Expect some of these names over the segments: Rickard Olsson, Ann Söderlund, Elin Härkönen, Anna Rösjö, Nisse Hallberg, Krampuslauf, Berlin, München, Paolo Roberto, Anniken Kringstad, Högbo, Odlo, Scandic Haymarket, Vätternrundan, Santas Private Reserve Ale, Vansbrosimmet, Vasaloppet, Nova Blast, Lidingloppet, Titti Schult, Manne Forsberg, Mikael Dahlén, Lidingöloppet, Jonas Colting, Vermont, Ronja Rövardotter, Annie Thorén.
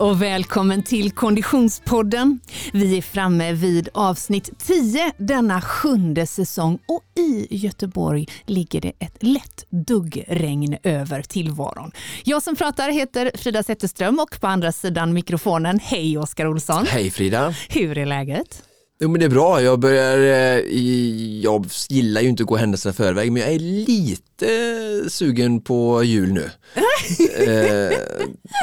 och välkommen till Konditionspodden. Vi är framme vid avsnitt 10 denna sjunde säsong och i Göteborg ligger det ett lätt duggregn över tillvaron. Jag som pratar heter Frida Sätterström och på andra sidan mikrofonen, hej Oscar Olsson. Hej Frida. Hur är läget? Jo, men det är bra. Jag gillar ju inte att gå händelserna förväg, men jag är lite sugen på jul nu.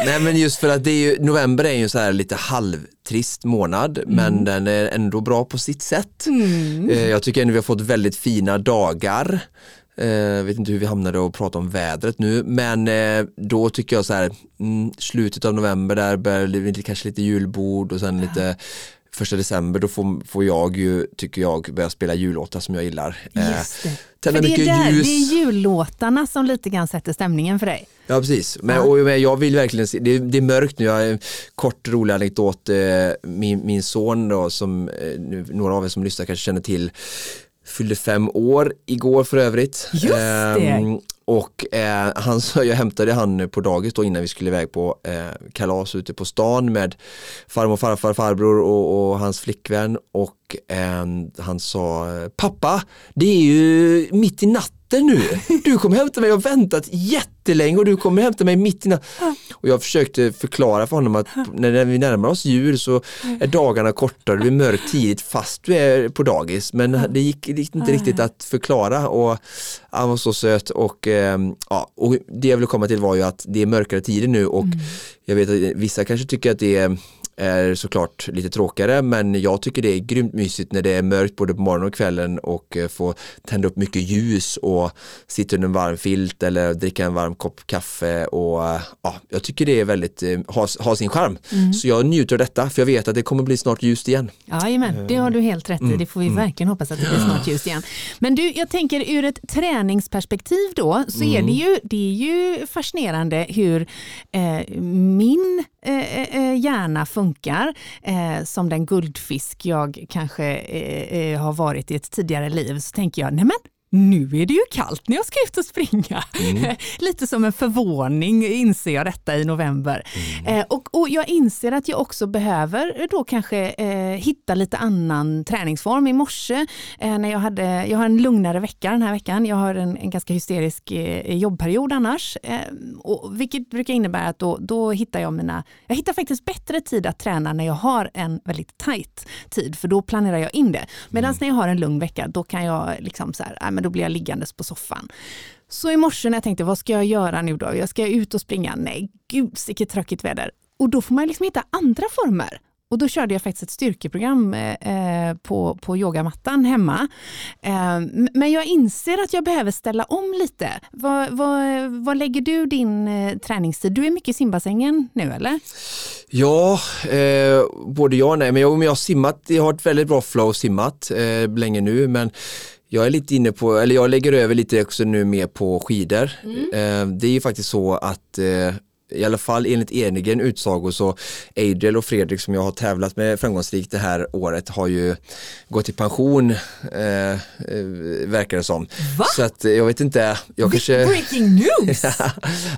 Nej, men just för att det är ju, november är ju så här lite halvtrist månad, men den är ändå bra på sitt sätt. Jag tycker ändå vi har fått väldigt fina dagar. Jag vet inte hur vi hamnade och pratade om vädret nu, men då tycker jag så här, slutet av november där börjar det kanske lite julbord och sen lite... 1 december, då får jag ju, tycker jag, börja spela jullåtar som jag gillar. Just det. Det är jullåtarna som lite grann sätter stämningen för dig. Ja, precis. Men, och jag vill verkligen se, det är mörkt nu. Jag har en kort rolig anekdot. Min son då, som några av er som lyssnar kanske känner till, fyllde 5 år igår för övrigt. Just det. Och jag hämtade han på dagis då innan vi skulle iväg på kalas ute på stan med farmor, farfar, farbror och hans flickvän. Och han sa, pappa, det är ju mitt i natten nu. Du kommer hämta mig, jag har väntat jättelänge och du kommer hämta mig mitt i natten. Och jag försökte förklara för honom att när vi närmar oss jul så är dagarna kortare, det blir mörkt tidigt fast du är på dagis. Men det gick inte riktigt att förklara och han var så söt. Och det jag ville komma till var ju att det är mörkare tider nu och jag vet att vissa kanske tycker att det är såklart lite tråkigare, men jag tycker det är grymt mysigt när det är mörkt både på morgonen och kvällen och få tända upp mycket ljus och sitta under en varm filt eller dricka en varm kopp kaffe och jag tycker det är väldigt ha sin charm. Så jag njuter av detta för jag vet att det kommer bli snart ljust igen. Jajamän, det har du helt rätt i. Det får vi verkligen hoppas att det blir snart ljust igen. Men du, jag tänker ur ett träningsperspektiv då så är det är ju fascinerande hur min hjärna funkar som den guldfisk jag kanske har varit i ett tidigare liv, så tänker jag, nej men nu är det ju kallt när jag ska ut och springa. Lite som en förvåning inser jag detta i november. Och jag inser att jag också behöver då kanske hitta lite annan träningsform. I morse när jag har en lugnare vecka den här veckan. Jag har en ganska hysterisk jobbperiod annars. Och vilket brukar innebära att då hittar jag hittar faktiskt bättre tid att träna när jag har en väldigt tajt tid. För då planerar jag in det. Medan när jag har en lugn vecka då kan jag liksom så här, men då blir jag liggandes på soffan. Så i morse när jag tänkte, vad ska jag göra nu då? Jag ska ut och springa. Nej, gud, vilket tråkigt väder. Och då får man liksom hitta andra former. Och då körde jag faktiskt ett styrkeprogram på yogamattan hemma. Men jag inser att jag behöver ställa om lite. Vad lägger du din träningstid? Du är mycket i simbassängen nu, eller? Ja, både jag och nej. Men jag har simmat. Jag har ett väldigt bra flow simmat länge nu, men jag är lite inne på, eller jag lägger över lite också nu mer på skidor. Det är ju faktiskt så att i alla fall enligt egen utsago så Adriel och Fredrik som jag har tävlat med framgångsrikt det här året har ju gått i pension verkar det som. Va? Så att jag vet inte, jag kanske... Breaking news!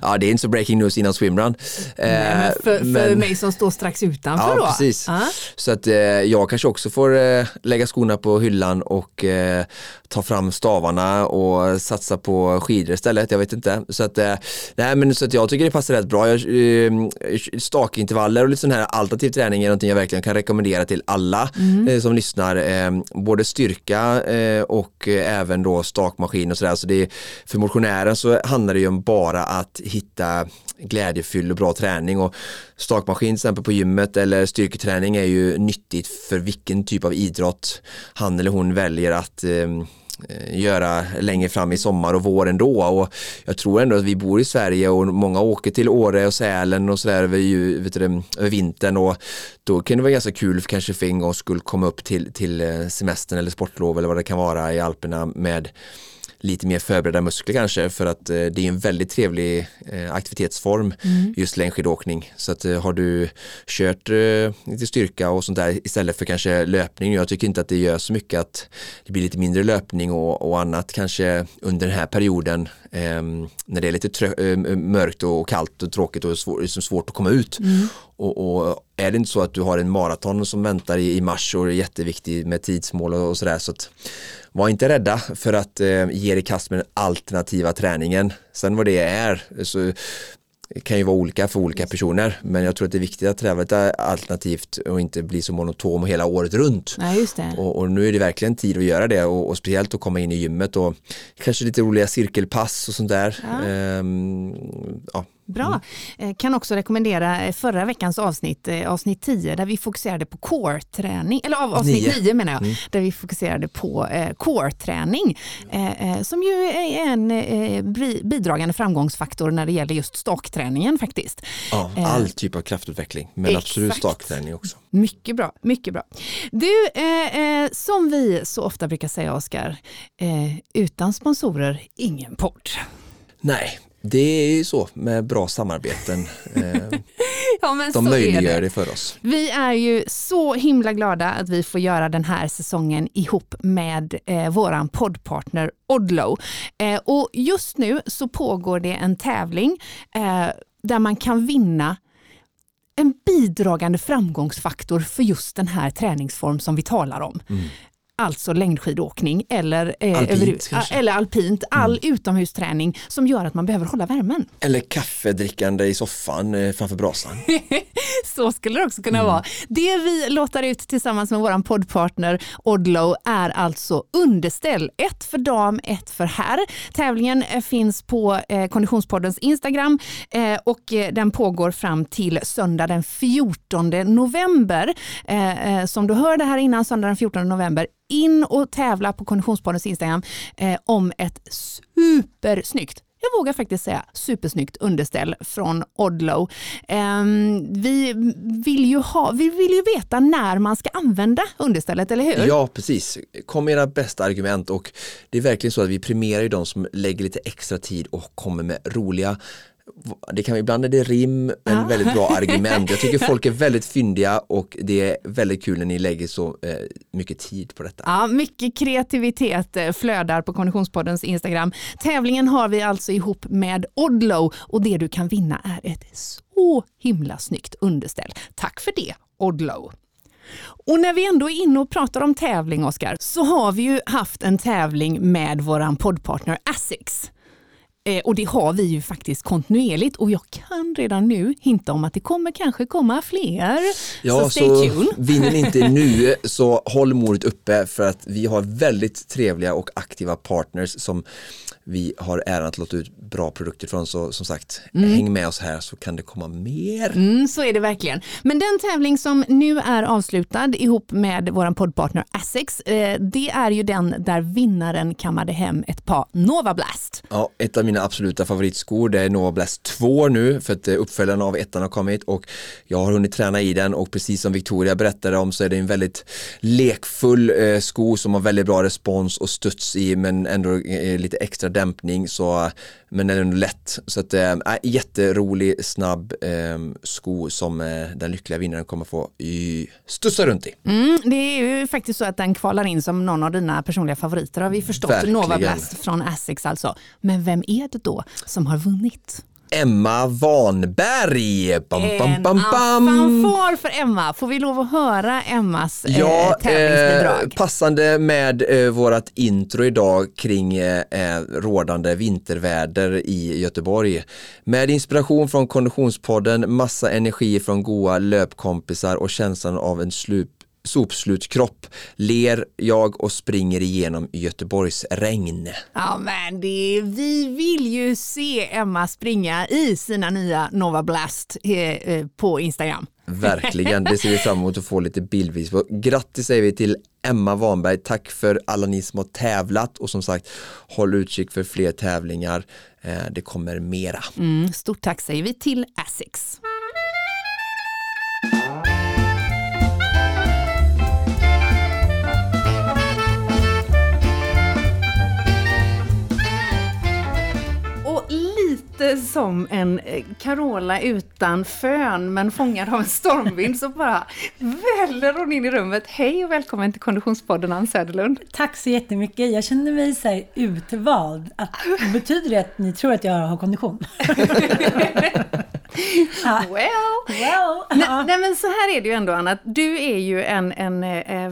Ja, det är inte så breaking news innan swimrun. Nej, för mig som står strax utanför då. Ja, precis. Så att jag kanske också får lägga skorna på hyllan och ta fram stavarna och satsa på skidor istället, jag vet inte. Så att, så att jag tycker det passar rätt bra. Stakintervaller och lite sån här alternativ träning är någonting jag verkligen kan rekommendera till alla som lyssnar. Både styrka och även då stakmaskin och sådär. Så det är, för motionären så handlar det ju om bara att hitta glädjefylld och bra träning och stakmaskin till exempel på gymmet eller styrketräning är ju nyttigt för vilken typ av idrott han eller hon väljer att göra längre fram i sommar och våren då, och jag tror ändå att vi bor i Sverige och många åker till Åre och Sälen och sådär över vintern och då kan det vara ganska kul kanske för en gång skulle komma upp till semestern eller sportlov eller vad det kan vara i Alperna med lite mer förberedda muskler kanske, för att det är en väldigt trevlig aktivitetsform just längdskidåkning. Så att har du kört lite styrka och sånt där istället för kanske löpning, jag tycker inte att det gör så mycket att det blir lite mindre löpning och annat kanske under den här perioden när det är lite mörkt och kallt och tråkigt och svårt att komma ut. Och är det inte så att du har en maraton som väntar i mars och är jätteviktig med tidsmål och sådär, så att var inte rädda för att ge dig kast med den alternativa träningen. Sen vad det är så kan ju vara olika för olika personer, men jag tror att det är viktigt att träna lite alternativt och inte bli så monotom hela året runt. Ja, just det. Och nu är det verkligen tid att göra det, och speciellt att komma in i gymmet och kanske lite roliga cirkelpass och sånt där. Ja. Ja. Bra. Kan också rekommendera förra veckans avsnitt 10, där vi fokuserade på core-träning, eller avsnitt 9 menar jag, där vi fokuserade på core-träning som ju är en bidragande framgångsfaktor när det gäller just stakträningen faktiskt. Ja, all typ av kraftutveckling, men exakt. Absolut stakträning också. Mycket bra, mycket bra. Du, som vi så ofta brukar säga, Oscar, utan sponsorer, ingen podd. Nej. Det är ju så med bra samarbeten. Ja, men de möjliggör det för oss. Vi är ju så himla glada att vi får göra den här säsongen ihop med våran poddpartner Odlo. Och just nu så pågår det en tävling där man kan vinna en bidragande framgångsfaktor för just den här träningsform som vi talar om. Mm. Alltså längdskidåkning eller alpint, all utomhusträning som gör att man behöver hålla värmen. Eller kaffedrickande i soffan framför brasan. Så skulle det också kunna vara. Det vi låter ut tillsammans med våran poddpartner Odlo är alltså underställ. Ett för dam, ett för herr. Tävlingen finns på Konditionspoddens Instagram och den pågår fram till söndag den 14 november. Som du hörde här innan, söndag den 14 november. In och tävla på Konditionspoddens Instagram om ett supersnyggt, jag vågar faktiskt säga supersnyggt underställ från Odlo. Vi vill ju veta när man ska använda understället, eller hur? Ja, precis. Kom med era bästa argument, och det är verkligen så att vi premierar ju de som lägger lite extra tid och kommer med roliga. Det kan ibland är det rim, men väldigt bra argument. Jag tycker folk är väldigt fyndiga, och det är väldigt kul när ni lägger så mycket tid på detta. Ja, mycket kreativitet flödar på Konditionspoddens Instagram. Tävlingen har vi alltså ihop med Odlo, och det du kan vinna är ett så himla snyggt underställ. Tack för det, Odlo. Och när vi ändå är inne och pratar om tävling, Oscar, så har vi ju haft en tävling med våran poddpartner Asics. Och det har vi ju faktiskt kontinuerligt, och jag kan redan nu hinta om att det kommer kanske komma fler. Ja, så stay tuned. Vinner ni inte nu så håll modet uppe, för att vi har väldigt trevliga och aktiva partners som vi har äran att låta ut bra produkter från. Så som sagt, häng med oss här så kan det komma mer. Så är det verkligen. Men den tävling som nu är avslutad ihop med vår poddpartner Asics, det är ju den där vinnaren kammade hem ett par Nova Blast. Ja, ett av mina absoluta favoritskor, det är Nova Blast 2 nu, för att uppföljaren av ettan har kommit, och jag har hunnit träna i den, och precis som Victoria berättade om så är det en väldigt lekfull sko som har väldigt bra respons och studs i, men ändå lite extra dämpning, så, men den är ändå lätt. Så att jätterolig, snabb sko som den lyckliga vinnaren kommer få studsa runt i. Det är ju faktiskt så att den kvalar in som någon av dina personliga favoriter, har vi förstått. Verkligen. Nova Blast från Asics alltså. Men vem är det då som har vunnit? Emma Wahlberg. Bam, bam, bam, bam. En fanfar för Emma. Får vi lov att höra Emmas tävlingsbidrag? Passande med vårt intro idag kring rådande vinterväder i Göteborg. Med inspiration från Konditionspodden, massa energi från goa löpkompisar och känslan av en sopslutkropp ler jag och springer igenom Göteborgs regn. Ja, men vi vill ju se Emma springa i sina nya Nova Blast på Instagram. Verkligen, det ser vi fram emot att få lite bildvis. Grattis säger vi till Emma Wahlberg. Tack för alla ni som har tävlat, och som sagt, håll utkik för fler tävlingar. Det kommer mera. Stort tack säger vi till Asics. som en Carola utan fön men fångad av en stormvind, så bara väller hon in i rummet. Hej och välkommen till Konditionspodden, Ann Söderlund. Tack så jättemycket. Jag känner mig så här utvald. Betyder det att ni tror att jag har kondition? Well. Nej, men så här är det ju ändå, Anna. Du är ju en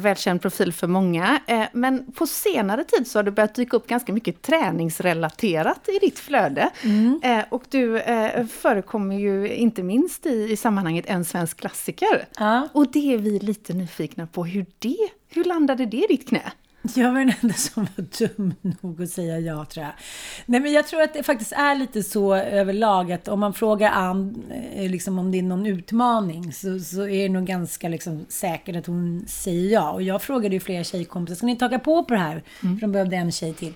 välkänd profil för många, men på senare tid så har du börjat dyka upp ganska mycket träningsrelaterat i ditt flöde. Och du förekommer ju inte minst i sammanhanget En svensk klassiker. Och det är vi lite nyfikna på. Hur landade det i ditt knä? Jag var den enda som var dum nog att säga ja, tror jag. Nej, men jag tror att det faktiskt är lite så överlag att om man frågar Ann liksom, om det är någon utmaning, så är det nog ganska liksom, säkert att hon säger ja. Och jag frågade ju flera tjejkompisar, ska ni taka på det här? För de behövde en tjej till.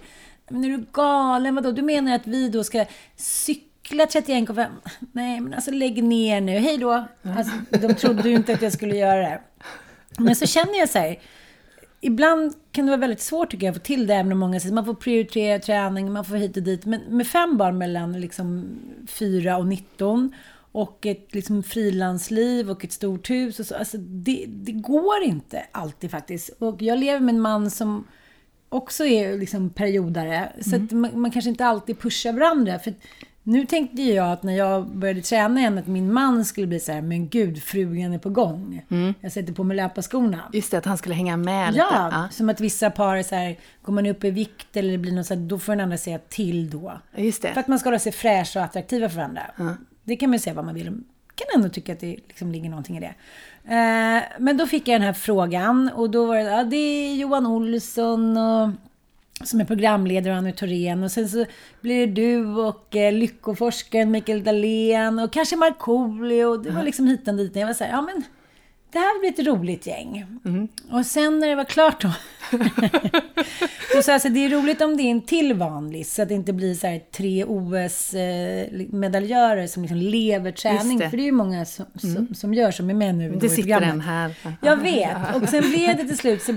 Men är du galen? Vadå? Du menar att vi då ska cykla 31,5? Nej, men alltså lägg ner nu. Hej då. Alltså, de trodde ju inte att jag skulle göra det. Men så känner jag så här. Ibland kan det vara väldigt svårt, tycker jag, att få till det, även om många säger man får prioritera träning, man får hit och dit. Men med 5 barn mellan liksom 4 och 19 och ett liksom frilansliv och ett stort hus och så, alltså det går inte alltid faktiskt. Och jag lever med en man som också är liksom periodare, så att man kanske inte alltid pushar varandra. För nu tänkte jag att när jag började träna igen att min man skulle bli så här, men gud, frugan är på gång. Jag sätter på mig löparskorna. Just det, att han skulle hänga med. Ja, som att vissa par är så här, går man upp i vikt eller det blir något så här, då får den andra säga till då. Just det. För att man ska då se fräscha och attraktiva för varandra. Det kan man ju säga vad man vill. Kan ändå tycka att det liksom ligger någonting i det. Men då fick jag den här frågan och då var det, ja, det är Johan Olsson och som är programledare, Anne Torén, och sen så blir det du och lyckoforskaren Mikael Dahlén och kanske Markoolio, och det var liksom hit och dit. Jag var så här, ja men det här blir ett roligt gäng. Och sen när det var klart då då sa jag så här, det är roligt om det är en till vanlig, så att det inte blir så här 3 OS-medaljörer som liksom lever träning. För det är ju många som gör som är med nu. Det sitter den här. Jag vet. Och sen blev det till slut, så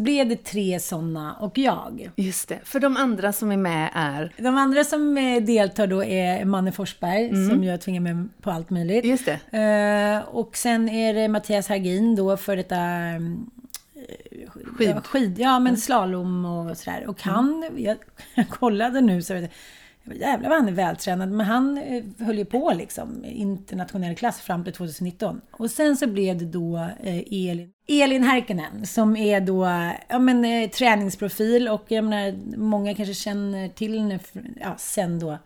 blev det 3 sådana och jag. Just det. För de andra som är med är? De andra som deltar då är Manne Forsberg, som jag tvingar med på allt möjligt. Just det. Och sen är det Mattias Hargin då, för detta skid, ja men slalom och sådär. Och han, jag kollade nu så jävlar vad han är vältränad, men han höll ju på liksom internationell klass fram till 2019. Och sen så blev det då Elin Härkönen, som är då träningsprofil, och jag menar många kanske känner till henne sen då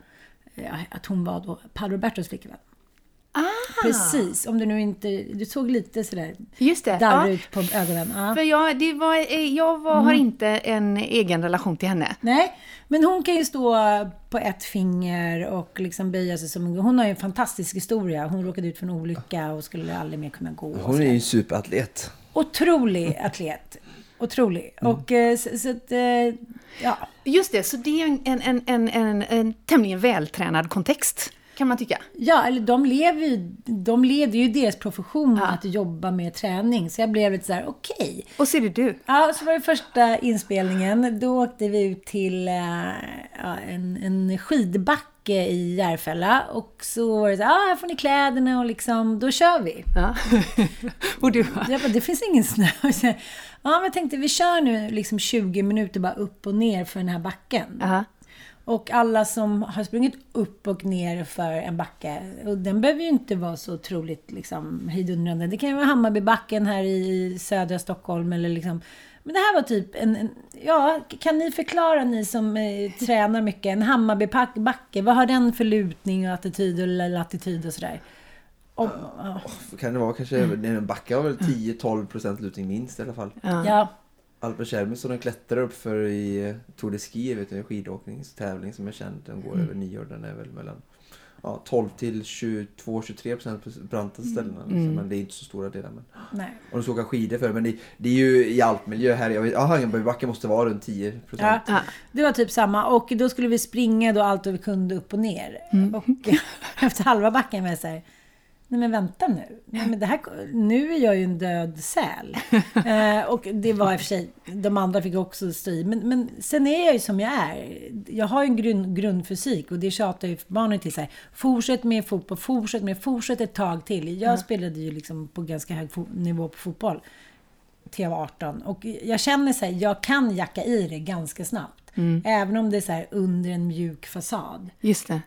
att hon var då Paolo Robertos flickvän. Precis, om du nu inte... Du såg lite sådär... Just det. Där ut på ögonen. För jag har inte en egen relation till henne. Nej, men hon kan ju stå på ett finger och liksom böja sig som... Hon har ju en fantastisk historia. Hon råkade ut för en olycka och skulle aldrig mer kunna gå. Hon är ju en superatlet. Otrolig atlet. Otrolig. Och så att... Ja. Just det, så det är en tämligen vältränad kontext, kan man tycka. Ja, eller de leder ju deras profession att jobba med träning. Så jag blev lite så här, okej. Och så är det du. Ja, så var det första inspelningen. Då åkte vi ut till en skidbacke i Järfälla. Och så var det så här, här får ni kläderna och liksom, då kör vi. Ja. Och du bara? Jag bara, det finns ingen snö. Men jag tänkte, vi kör nu liksom 20 minuter bara upp och ner för den här backen. Och alla som har sprungit upp och ner för en backe, och den behöver ju inte vara så otroligt liksom hejdundrande. Det kan ju vara Hammarby backen här i södra Stockholm eller liksom. Men det här var typ kan ni förklara, ni som tränar mycket, en Hammarby backe, vad har den för lutning och attityd och latitud och sådär? Kan det vara kanske en backe har 10-12% lutning minst i alla fall. Ja. Albert Kjellmesson klättrar upp för i Tour de Ski, vet du, en skidåkningstävling som är känd, den går över 9 år, den är väl mellan 12-23% på branta ställena liksom. Men det är inte så stora delar, men. Nej. Och de ska åka skidor för, men det är ju i alpmiljö här, jag vet, Högenbergbacken måste vara runt 10%. Ja. Det var typ samma, och då skulle vi springa då allt vi kunde upp och ner och efter halva backen var jag så här, nej men vänta nu. Nej, men det här, nu är jag ju en död säl. Och det var i och för sig, de andra fick också stry. Men sen är jag ju som jag är. Jag har ju en grundfysik och det tjatar ju barnen till sig. Fortsätt med fotboll, fortsätt ett tag till. Jag spelade ju liksom på ganska hög nivå på fotboll. Till jag var 18. Och jag känner så här, jag kan jacka i det ganska snabbt. Mm. Även om det är så här under en mjuk fasad. Just det.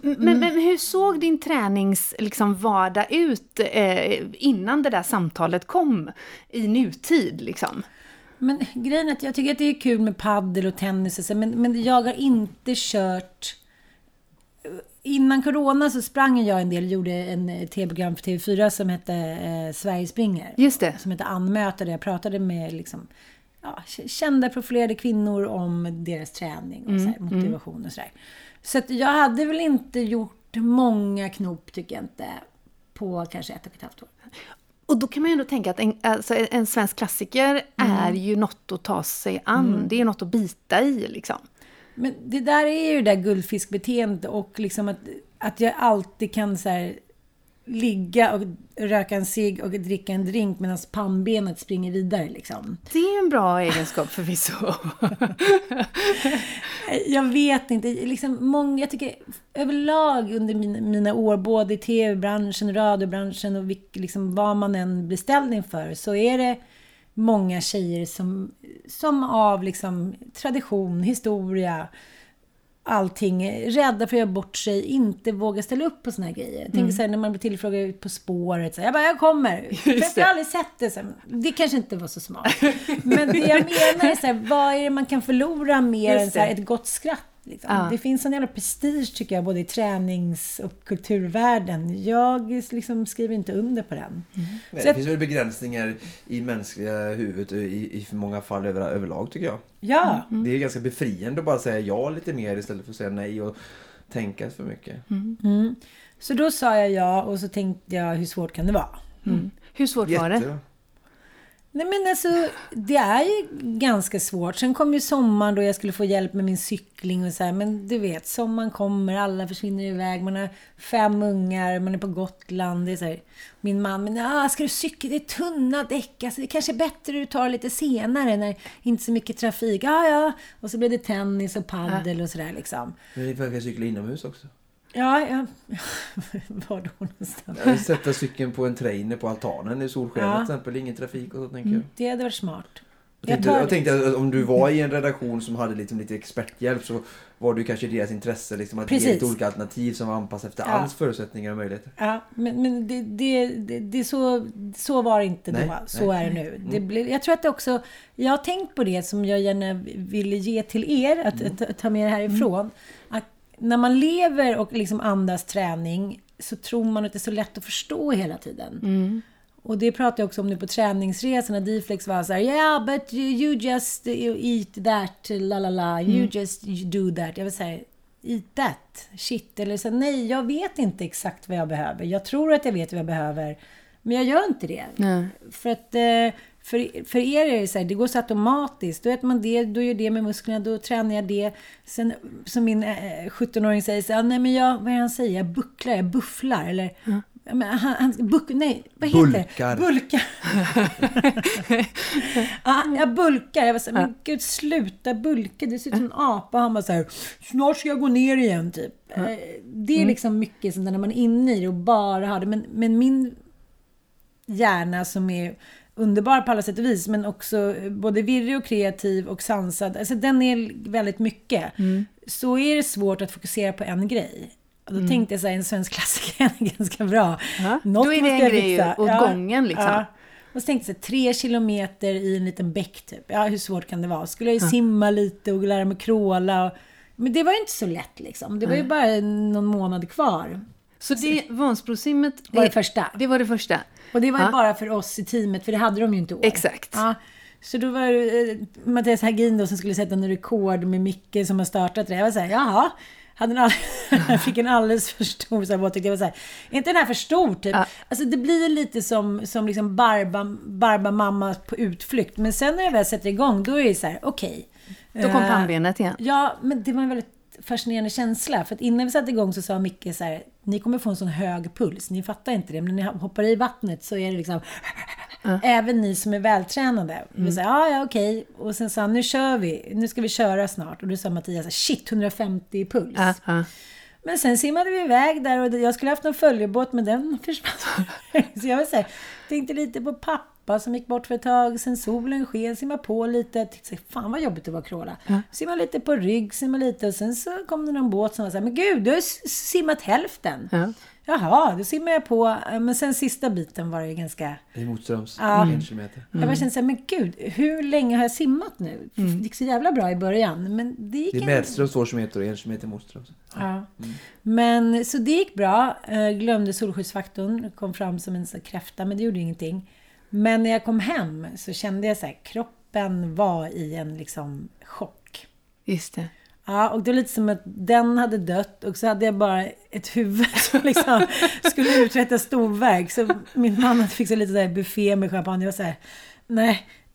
Men hur såg din tränings liksom vardag ut innan det där samtalet kom i nutid liksom? Men grejen är att jag tycker att det är kul med paddel och tennis och så, men jag har inte kört. Innan corona så sprang jag en del, gjorde en tv-program för TV4 som hette Sverige springer. Just det. Som hette Anmöte, där jag pratade med liksom, ja, kända profilerade kvinnor om deras träning och så här, motivation och sådär. Så att jag hade väl inte gjort många knop, tycker jag inte, på kanske 1,5 år. Och då kan man ju ändå tänka att en svensk klassiker är ju något att ta sig an. Det är något att bita i liksom. Men det där är ju det där guldfiskbeteendet och liksom att jag alltid kan så här ligga och röka en cigg och dricka en drink medan pannbenet springer vidare liksom. Det är en bra egenskap förvisso. Jag vet inte, liksom många, jag tycker överlag under mina år både i tv-branschen, radiobranschen och liksom vad man än blir ställd inför, så är det många tjejer som av liksom tradition, historia, allting, rädda för att göra bort sig, inte våga ställa upp på såna här grejer. Tänk så här, när man blir tillfrågad ut på spåret, så här, jag kommer. För jag har aldrig sett det. Så här, det kanske inte var så smart. Men det jag menar är så här, vad är det man kan förlora mer än så här, ett gott skratt? Liksom. Ah. Det finns en jävla prestige, tycker jag, både i tränings- och kulturvärlden. Jag liksom skriver inte under på den. Men det finns väl begränsningar i mänskliga huvudet i många fall överlag, tycker jag. Ja. Det är ganska befriande att bara säga ja lite mer istället för att säga nej och tänka för mycket. Så då sa jag ja och så tänkte jag, hur svårt kan det vara? Hur svårt var det? Nej, men alltså, det är ju ganska svårt. Sen kom ju sommaren då jag skulle få hjälp med min cykling och så här, men du vet, sommaren kommer, alla försvinner iväg, man har 5 ungar, man är på Gotland, det är så här, min man, men ska du cykla, det är tunna däck, alltså, det är kanske bättre du tar lite senare när inte så mycket trafik, ja, och så blir det tennis och paddel och sådär liksom. Men det verkar cykla inomhus också. Ja. Var då någonstans? Jag vill sätta cykeln på en trainer på altanen i solsken till exempel. Ingen trafik och så, tänker jag. Det hade varit smart. Jag tänkte att om du var i en redaktion som hade liksom lite experthjälp, så var du kanske i deras intresse liksom, att ge lite olika alternativ som var anpassade efter alls förutsättningar och möjligheter. Ja, men det så var det inte då. Så är det nu. Det blev, jag tror att det också, jag har tänkt på det som jag gärna ville ge till er att ta med er härifrån. Att när man lever och liksom andas träning, så tror man att det är så lätt att förstå hela tiden. Och det pratar jag också om nu på träningsresorna. Diflex var så här, yeah but you just eat that, lalala, you just do that. Jag vill säga, eat that, shit. Eller så, nej, jag vet inte exakt vad jag behöver. Jag tror att jag vet vad jag behöver, men jag gör inte det. För att för er är det så här, det går så automatiskt. Då äter man det, då gör det med musklerna, då tränar jag det. Sen som min 17-åring säger så här, nej men vad är han säger? Jag bucklar, jag bufflar. Eller, bulkar. Bulkar. Jag bulkar. Jag var så här, men gud, sluta bulka. Det ser ut som en apa. Han bara så här, snart ska jag gå ner igen typ. Det är liksom mycket sånt där när man är inne i det och bara har det. Men min hjärna som är underbar på alla sätt och vis, men också både virrig och kreativ och sansad, alltså den är väldigt mycket, så är det svårt att fokusera på en grej. Då tänkte jag så här, en svensk klassiker är ganska bra. Något då är det en grej åt gången liksom. Och så tänkte jag 3 kilometer i en liten bäck typ, hur svårt kan det vara? Skulle jag ju simma lite och lära mig kråla men det var ju inte så lätt liksom. Det var ju bara någon månad kvar. Så det Vansbrosimmet var det första. Det var det första. Och det var ju bara för oss i teamet, för det hade de ju inte år. Exakt. Så då var Mattias Hargin då som skulle sätta en rekord med Micke som har startat det. Jag var så här, jaha. Jag fick en alldeles för stor, så jag bara tyckte, jag var så här, inte den här för stor typ. Alltså det blir lite som liksom barba mamma på utflykt. Men sen när jag väl sätter igång, då är det så här, okej. Då kom pannbenet igen. Ja, men det var en väldigt fascinerande känsla. För att innan vi satte igång så sa Micke så här, Ni kommer få en sån hög puls. Ni fattar inte det, men när ni hoppar i vattnet så är det liksom... Även ni som är vältränade. Vi sa, ja, okej. Och sen sa han, nu kör vi. Nu ska vi köra snart. Och då sa Mattias, shit, 150 puls. Men sen simmade vi iväg där. Och jag skulle haft en följebåt, men den försvann. Så jag vill säga, tänkte lite på pappa som gick bort för ett tag. Sen solen sken, simma på lite. Tänkte, fan vad jobbigt det var att kråla. Simma lite på rygg, simma lite. Och sen så kom det någon båt som var så här, men gud, du har simmat hälften. Jaha, då simmar jag på. Men sen sista biten var det ganska... I motströms, 1 kilometer. Jag var kände, men gud, hur länge har jag simmat nu? Det gick så jävla bra i början. Men det gick... Det är medströms 2 kilometer och 1 kilometer motströms. Men så det gick bra. Glömde solskyddsfaktorn, kom fram som en sån kräfta, men det gjorde ingenting. Men när jag kom hem så kände jag så här, kroppen var i en liksom chock. Just det. Ja, och det var lite som att den hade dött och så hade jag bara ett huvud som liksom skulle uträtta storverk. Så min man hade fixat lite där buffé med champagne. Jag var så här,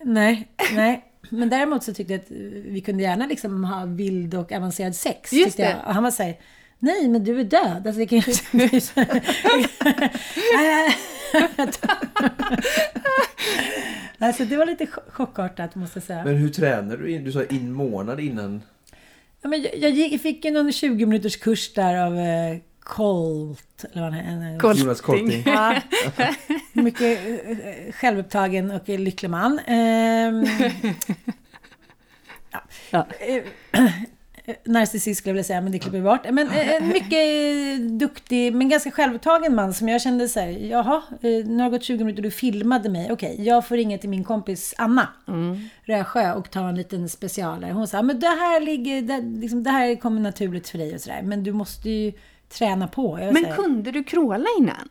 nej. Men däremot så tyckte jag att vi kunde gärna liksom ha vild och avancerad sex. Just det. Jag. Och han var så här, nej men du är död. Alltså det kan alltså det var lite chockartat måste jag säga. Men hur tränar du? Du sa en månad innan... Ja, men jag fick en 20 minuters kurs där av Colt eller vad han Jonas Colting. Ja. Mycket självupptagen och lycklig man. Narcissist skulle jag vilja säga, men det klipper bort. Men en mycket duktig men ganska självupptagen man som jag kände så här, jaha, nu har gått 20 minuter och du filmade mig. Okej, jag får ringa till min kompis Anna Rösjö och ta en liten specialare. Hon sa, men det här ligger det, liksom, det här kommer naturligt för dig och så där, men du måste ju träna på. Men säga, kunde du kråla innan?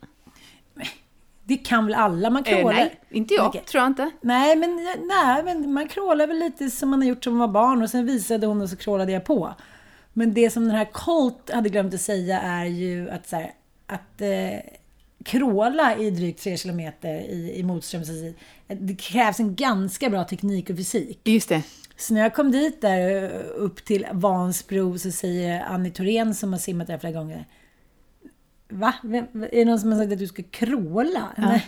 Det kan väl alla, man krålar. Nej, inte jag, okay. Tror jag inte. Nej, men man krålar väl lite som man har gjort som man var barn. Och sen visade hon och så krålade jag på. Men det som den här Colt hade glömt att säga är ju att, så här, att kråla i drygt 3 kilometer i motströms. Det krävs en ganska bra teknik och fysik. Just det. Så när jag kom dit där upp till Vansbro så säger Annie Thorén som har simmat där flera gånger. Va? Är det någon som har sagt att du ska kråla? Ja.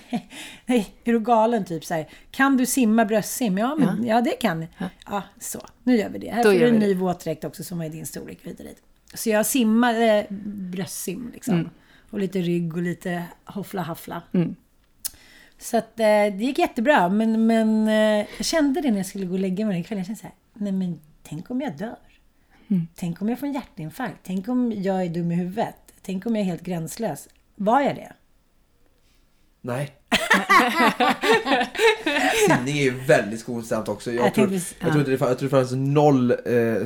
Nej, är du galen typ så här? Kan du simma bröstsim? Ja, det kan. Ja, så. Nu gör vi det. Här får du en ny våtdräkt också som är din storlek vidare dit. Så jag simmade bröstsim liksom. Och lite rygg och lite hoffla. Så att, det gick jättebra. Men jag kände det när jag skulle gå och lägga mig den kvällen. Jag kände så här, nej men tänk om jag dör. Tänk om jag får en hjärtinfarkt. Tänk om jag är dum i huvudet. Tänk om jag är helt gränslös. Var jag det? Nej. Simning är ju väldigt skonsamt också. Jag tror det fanns noll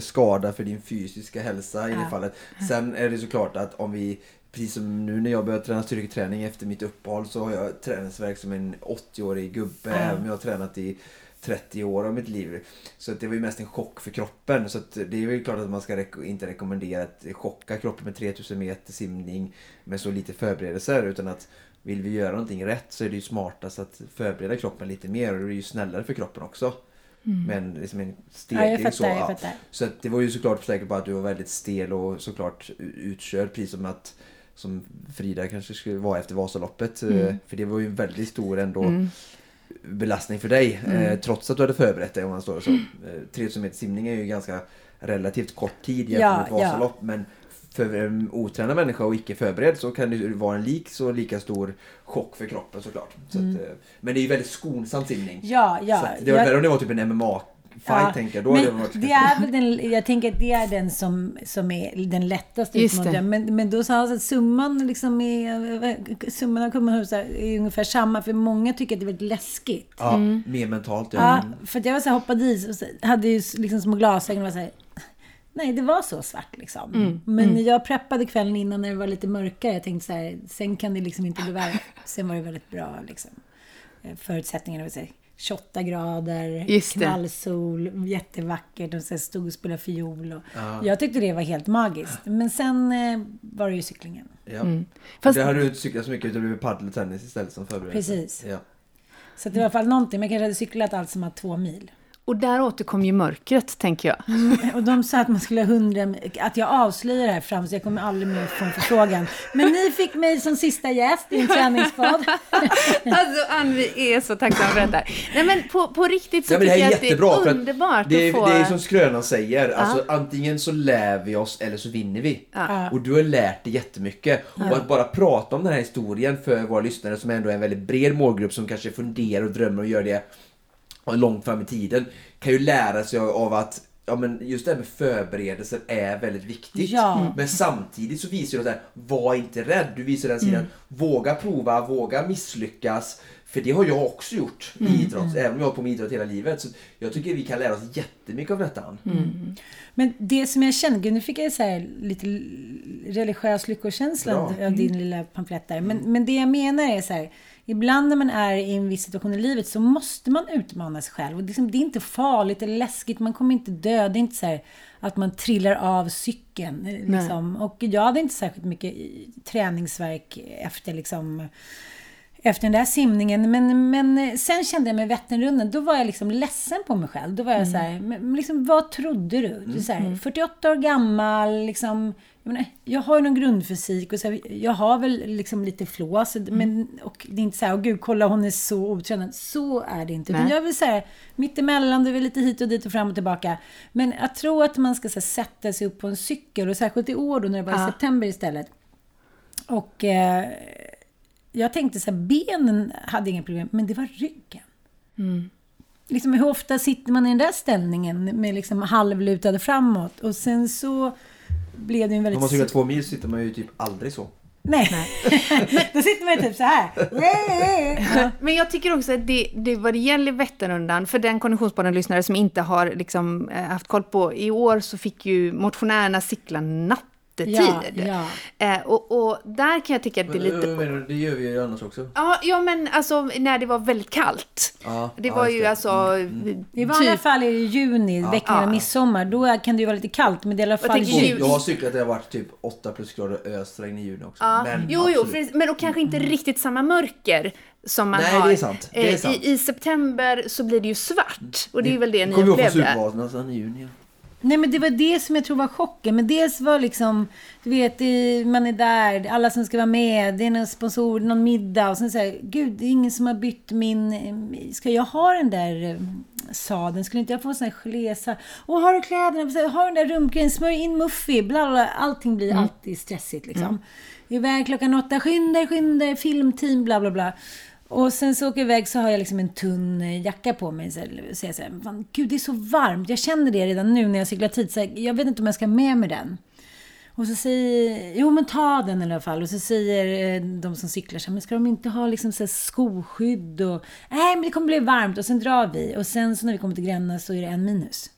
skada för din fysiska hälsa i det fallet. Sen är det såklart att om vi, precis som nu när jag började träna styrketräning efter mitt uppehåll, så har jag träningsverk som en 80-årig gubbe. Jag har tränat i 30 år av mitt liv. Så att det var ju mest en chock för kroppen. Så att det är ju klart att man ska inte rekommendera att chocka kroppen med 3000 meter simning med så lite förberedelser, utan att vill vi göra någonting rätt så är det ju smartast att förbereda kroppen lite mer, och det är ju snällare för kroppen också. Men liksom en stelning så att det var ju såklart säkert bara att du var väldigt stel och såklart utkörd, precis som att som Frida kanske skulle vara efter Vasaloppet, för det var ju en väldigt stor ändå belastning för dig, trots att du hade förberett dig, om man står så. 3000 meter simning är ju ganska relativt kort tid jämfört med Vasalopp, men för en otränad människa och icke förberedd så kan det vara en lika stor chock för kroppen såklart. Så att, men det är ju väldigt skonsam simning. Så att det var väl om det var typ en MMA fight, tänker jag. Då men det är väl den, jag tänker att det är den som är den lättaste utmaningen. Men då sa han att summan liksom är, summan av kummanhuset är ungefär samma, för många tycker att det är väldigt läskigt. Ja, mer mentalt. För att jag var så här, hoppade i och så, hade ju liksom små glasögon och var så här, nej det var så svart liksom. Men jag preppade kvällen innan när det var lite mörkare. Jag tänkte så här, sen kan det liksom inte bli värre. Sen var det väldigt bra liksom. Förutsättningarna var så här, 28 grader, knallsol, jättevackert, och sen stod och spelade fiol. Jag tyckte det var helt magiskt. Men sen var det ju cyklingen. Fast det hade du inte cyklat så mycket, utan det blev paddeltennis istället som förberedelse. Precis. Så det var i alla fall någonting. Man kanske hade cyklat allt som var 2 mil. Och där återkom ju mörkret, tänker jag. Mm, och de sa att man skulle ha 100... Att jag avslöjar det här fram, så jag kommer aldrig mer från förfrågan. Men ni fick mig som sista gäst i en träningsbad. Alltså, Ann, vi är så tacksam för detta. Nej, men på riktigt så tycker jag att det är underbart det, att få... Det är som skrönan säger. Alltså, antingen så lär vi oss eller så vinner vi. Och du har lärt dig jättemycket. Och att bara prata om den här historien för våra lyssnare, som ändå är en väldigt bred målgrupp som kanske funderar och drömmer och gör det långt fram i tiden, kan ju lära sig av att just det här med förberedelser är väldigt viktigt. Men samtidigt så visar du att var inte rädd, du visar den sidan, våga prova, våga misslyckas, för det har jag också gjort i idrott, även om jag har hållit på med idrott hela livet, så jag tycker vi kan lära oss jättemycket av detta. Men det som jag kände, nu fick jag så här lite religiös lyckokänsla av din lilla pamflett där, men det jag menar är så här: ibland när man är i en viss situation i livet så måste man utmana sig själv. Och det är inte farligt eller läskigt. Man kommer inte dö. Det är inte så här att man trillar av cykeln. Liksom. Och jag hade inte särskilt mycket träningsverk efter den där simningen. Men sen kände jag mig Vätternrundan. Då var jag liksom ledsen på mig själv. Då var jag så här, men liksom, vad trodde du? Du är så här, 48 år gammal, liksom... Jag har ju någon grundfysik och så här, jag har väl liksom lite flås, men och det är inte så här, gud kolla hon är så otränad, så är det inte. Men jag vill säga mittemellan, det är väl lite hit och dit och fram och tillbaka. Men jag tror att man ska så här, sätta sig upp på en cykel, och särskilt i år då när det var i september istället. Och jag tänkte så här, benen hade inga problem, men det var ryggen. Liksom, hur ofta sitter man i den där ställningen med liksom halvlutade framåt, och sen så blev det en väldigt... Om man cyklar 2 mil sitter man ju typ aldrig så. Nej. Då sitter man ju typ så här. Men jag tycker också att det vad det gäller Vätternrundan, för den konditionsbanan-lyssnare som inte har liksom haft koll på, i år så fick ju motionärerna cykla nattetid. Och där kan jag tycka att det är lite... Men det gör vi ju annars också. Ja, men alltså när det var väldigt kallt. Det var ju alltså... I vanliga fall är det juni, veckan av midsommar. Då kan det ju vara lite kallt, men det är i alla fall... Jag har cyklat, det har varit typ 8 plusgrader ösregn i juni också. Men och kanske inte riktigt samma mörker som man har. Det är sant. I september så blir det ju svart. Och det är ju väl det ni upplevde. Kommer jag från superbasen i juni. Nej, men det var det som jag tror var chocken. Men dels var liksom, du vet, man är där, alla som ska vara med, det är någon sponsor, någon middag, och sen säger gud, det är ingen som har bytt min, ska jag ha den där sadeln, skulle inte jag få en sån här gelesa, och har du kläderna, har den där rumkringen, smörj in muffy, bla bla, allting blir alltid stressigt liksom. Iväg klockan 8, skynda, filmteam, bla bla bla. Och sen så åker jag iväg, så har jag liksom en tunn jacka på mig. Så jag säger, fan, gud det är så varmt. Jag känner det redan nu när jag cyklar tid. Så jag vet inte om jag ska med den. Och så säger, jo men ta den i alla fall. Och så säger de som cyklar, så här, men ska de inte ha liksom, så här, skoskydd? Och, nej men det kommer bli varmt. Och sen drar vi. Och sen så när vi kommer till Gränna så är det 1 minus.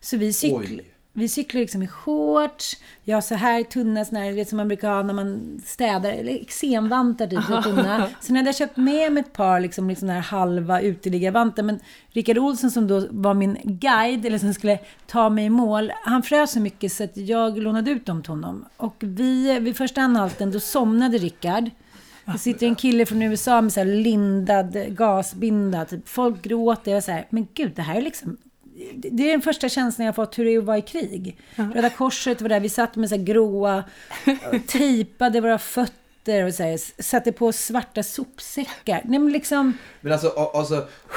Så vi cyklar. Vi cyklar liksom i shorts. Jag har så här tunna såna här, som man brukar ha när man städar. Eller eksemvantar typ. Tunna. Så när jag köpt med mig ett par liksom här halva uteliggarvantar. Men Rickard Olsson som då var min guide, eller som skulle ta mig i mål. Han frös så mycket så att jag lånade ut dem till honom. Och vid första anhalten då somnade Rickard. Det sitter en kille från USA med så här lindad gasbinda. Typ. Folk gråter. Jag så här, men gud det här är liksom... Det är den första känslan jag fått hur det var i krig. Röda korset var där, vi satt med så här gråa, tejpade våra fötter och så här, satte på svarta sopsäckar. Nej, men, liksom... men alltså,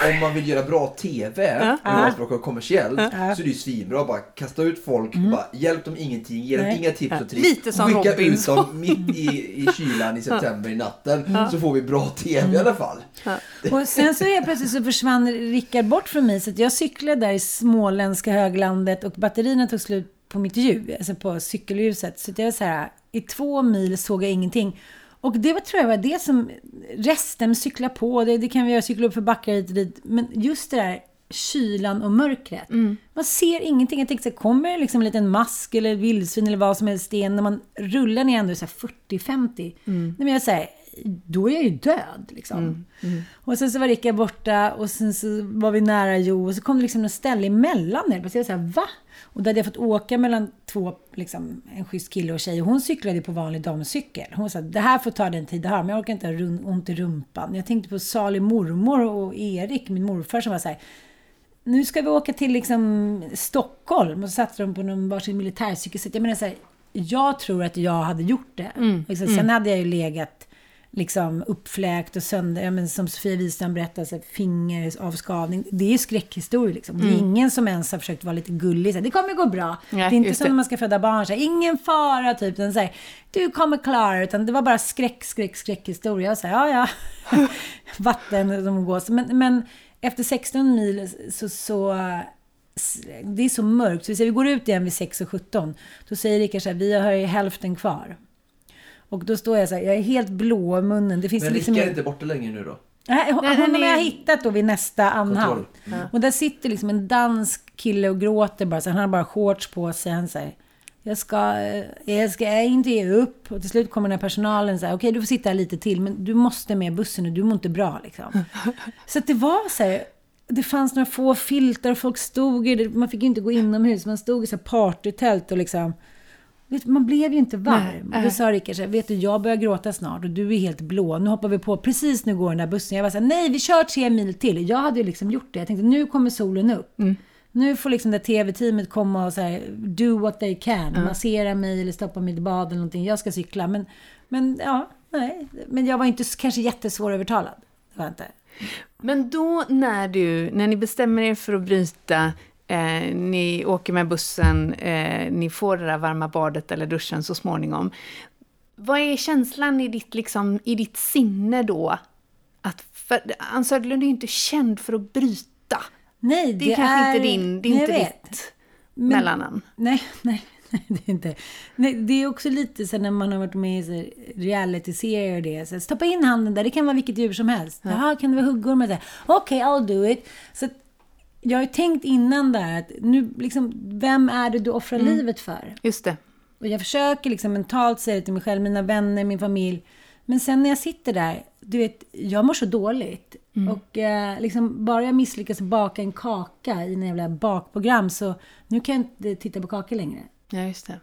om man vill göra bra tv och kommersiellt så är det ju svinbra, bara kasta ut folk, bara, hjälp dem ingenting, ge dem inga tips och tricks. Lite som skicka Robin. Ut dem mitt i kylan i september i natten så får vi bra tv i alla fall. Och sen så helt plötsligt så försvann Rickard bort från mig, så att jag cyklade där i småländska höglandet och batterierna tog slut på mitt hjul, alltså på cykelljuset, så att jag var så här, i 2 mil såg jag ingenting. Och det var, tror jag var det som resten cyklar på. Det kan vi göra, cykla upp för backar hit och dit. Men just det där kylan och mörkret. Man ser ingenting. Jag tänkte, kommer det liksom en liten mask eller vildsvin eller vad som helst igen när man rullar ner ändå så här 40-50. Men jag säger, då är jag ju död liksom. Och sen så var Rickard borta och sen så var vi nära Jo och så kom det liksom något ställe emellan där. Så jag säger, va? Och där hade jag fått åka mellan två, liksom, en schysst kille och tjej. Och hon cyklade på vanlig damcykel. Hon sa, det här får ta den tid det här. Men jag orkar inte ha ont i rumpan. Jag tänkte på Sali mormor och Erik, min morfar, som var så här. nu ska vi åka till liksom Stockholm, och så satte de på någon varsin militärcykel. Så jag menar så här, jag tror att jag hade gjort det. Liksom, sen hade jag ju legat liksom uppfläkt och sönder, men som Sofia Wiesland berättade, så fingeravskavning, det är ju skräckhistoria liksom. Det är ingen som ens har försökt vara lite gullig, så det kommer gå bra. Nej, det är inte som när man ska föda barn, så här, ingen fara typ, den säger du kommer klara, utan det var bara skräckhistoria, och så här, ja vatten som går, men efter 16 mil så det är så mörkt, så vi går ut igen vid 6:17, då säger Rickard så här, vi har ju hälften kvar. Och då står jag så här, jag är helt blå i munnen. Det finns, men liksom Rickard är inte borta längre nu då? Honom har jag hittat då vid nästa anhalt. Och där sitter liksom en dansk kille och gråter bara. Så han har bara shorts på sig. Han säger, jag ska inte ge upp. Och till slut kommer den här personalen och säger, okej, du får sitta här lite till. Men du måste med bussen nu, du mår inte bra liksom. Så att det var så här, det fanns några få filter och folk stod i, man fick ju inte gå inomhus. Man stod i så här partytält och liksom, man blev ju inte varm. Nej, och då sa Rickard så här, vet du, jag börjar gråta snart och du är helt blå, nu hoppar vi på, precis nu går den där bussen. Jag var så här, nej, vi kör 3 mil till. Jag hade ju liksom gjort det, jag tänkte, nu kommer solen upp. Nu får liksom det tv-teamet komma och så här, do what they can, massera mig eller stoppa mitt bad eller någonting, jag ska cykla. Men ja, nej, men jag var inte kanske jättesvårövertalad, det var inte. Men då när ni bestämmer er för att bryta, ni åker med bussen, ni får det där varma badet eller duschen så småningom. Vad är känslan i ditt sinne då? Ann Söderlund är ju inte känd för att bryta. Nej, det är kanske inte din, det är inte ditt mellannamn. Nej, det är inte. Nej, det är också lite så när man har varit med i reality-serier och det. Så stoppa in handen där, det kan vara vilket djur som helst. Jaha, kan det vara huggor med det? Okej, I'll do it. Så jag har ju tänkt innan där att nu, liksom, vem är det du offrar livet för? Just det. Och jag försöker liksom mentalt säga det till mig själv, mina vänner, min familj. Men sen när jag sitter där, du vet, jag mår så dåligt. Och liksom, bara jag misslyckas baka en kaka i en jävla bakprogram, så nu kan jag inte titta på kakor längre. Ja, just det.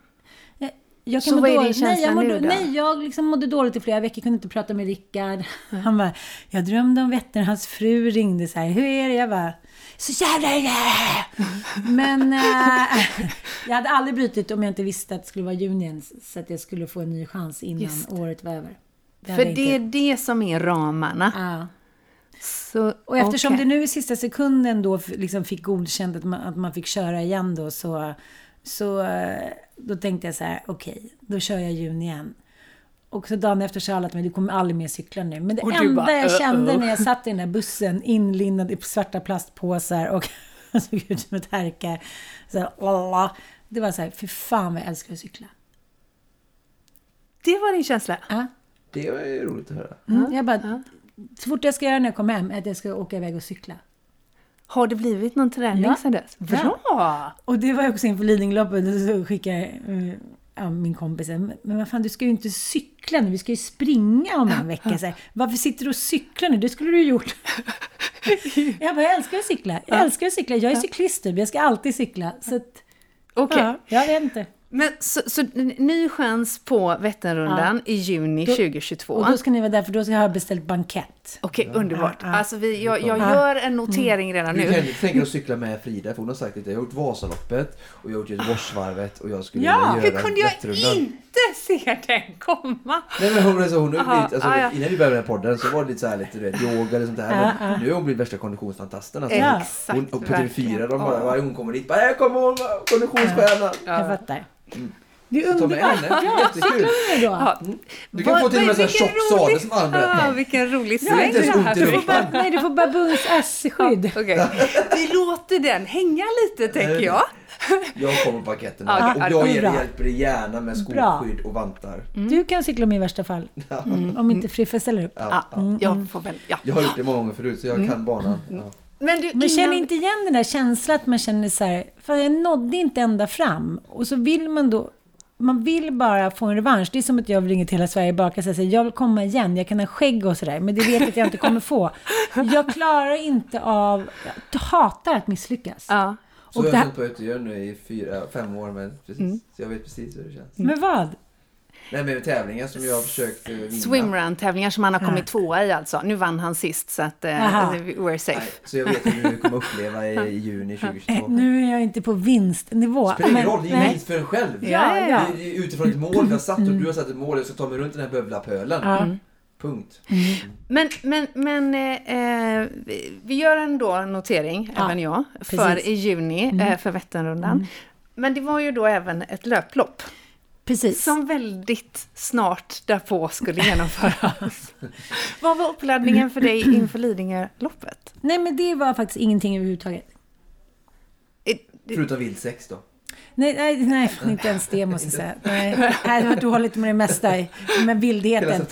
Jag kan, så vad är din känsla nu då? Nej, jag liksom mådde dåligt i flera veckor, kunde inte prata med Rickard. Han bara, jag drömde om Vättern, hans fru ringde så här, hur är det? Jag bara, så jävla är det! Men jag hade aldrig brutit om jag inte visste att det skulle vara junioren, så att jag skulle få en ny chans innan året var över. För det är det som är ramarna. Ja. Så, och eftersom det nu i sista sekunden då liksom fick godkänt att man fick köra igen då, så då tänkte jag så här, okej, då kör jag juni igen. Och så dagen efter sa alla till mig, du kommer aldrig mer cykla nu. Men det enda jag kände när jag satt i den här bussen, inlindad i svarta plastpåsar och såg ut som ett härka. Så här, det var så här, för fan vad jag älskar att cykla. Det var din känsla. Ja. Det var ju roligt att höra. Jag bara, så fort jag ska göra när jag kommer hem, att jag ska åka iväg och cykla. Har det blivit någon träning sedan dess? Bra! Och det var ju också inför Lidingloppet, och så skickade min kompis, men vad fan, du ska ju inte cykla nu, vi ska ju springa om en vecka. Så här, varför sitter du och cyklar nu? Det skulle du ju gjort. Jag bara, jag älskar att cykla. Jag är cyklist, jag ska alltid cykla. Okej. Jag vet inte. Men så ny chans på Vätternrundan i juni 2022. Och då ska ni vara där, för då ska jag ha beställt bankett. Okej, underbart. Alltså jag gör en notering redan nu. Jag tänker att cykla med Frida, för hon har sagt att jag har gjort Vasaloppet och jag har gjort Göteborgsvarvet och jag skulle vilja göra Vätternrundan. Ja, hur kunde jag inte se den komma? Nej, men hon innan vi började med podden så var det lite så här, lite du vet, yoga eller sånt där. Nu har hon blivit värsta konditionsfantasten. Alltså. Ja, exakt. Och på TV4, de bara, varje hon kommer dit, bara, jag kommer hon, konditionsstjärna. Jag fattar. Det är underbart. Du kan få till och med en tjock sadel som Ann berättar. Vilken rolig sväng. Nej, du får bara bums S-skydd. Okay. Vi låter den hänga lite, tänker jag. Jag kommer paketten här. Och jag hjälper dig gärna med skoskydd och vantar. Du kan cykla med i värsta fall. Om inte Friffe ställer upp. Jag har gjort det många gånger förut, så jag kan banan. Men du känner inte igen den där känslan att man känner så här, för jag nådde inte ända fram, och så vill man då, man vill bara få en revansch. Det är som att jag ringer till hela Sverige baka och säger, jag vill komma igen, jag kan ha skägg och sådär, men det vet jag att jag inte kommer få. Jag klarar inte av, jag hatar att misslyckas. Ja. Så och jag har känt på att göra nu i 4-5 år, men precis, så jag vet precis hur det känns. Men vad? Nej, men tävlingar som jag har försökt vinna. Swimrun-tävlingar som han har kommit tvåa i alltså. Nu vann han sist så att we're safe. Nej, så jag vet inte hur du kommer uppleva i juni 2022. Nu är jag inte på vinstnivå. Spelar ingen roll, det är vinst för en själv. Ja. Utifrån ett mål jag satt och du har satt ett mål. Jag ska ta mig runt den här bövlapölen. Punkt. Men vi gör ändå notering, även jag, för precis. I juni för Vätternrundan. Men det var ju då även ett löplopp. Precis. Som väldigt snart därpå skulle genomföras. Vad var uppladdningen för dig inför Lidingöloppet? Nej, men det var faktiskt ingenting överhuvudtaget. Förutom vildsex då? Nej, inte ens det måste jag säga. Nej, här har du hållit med det mesta med vildheten.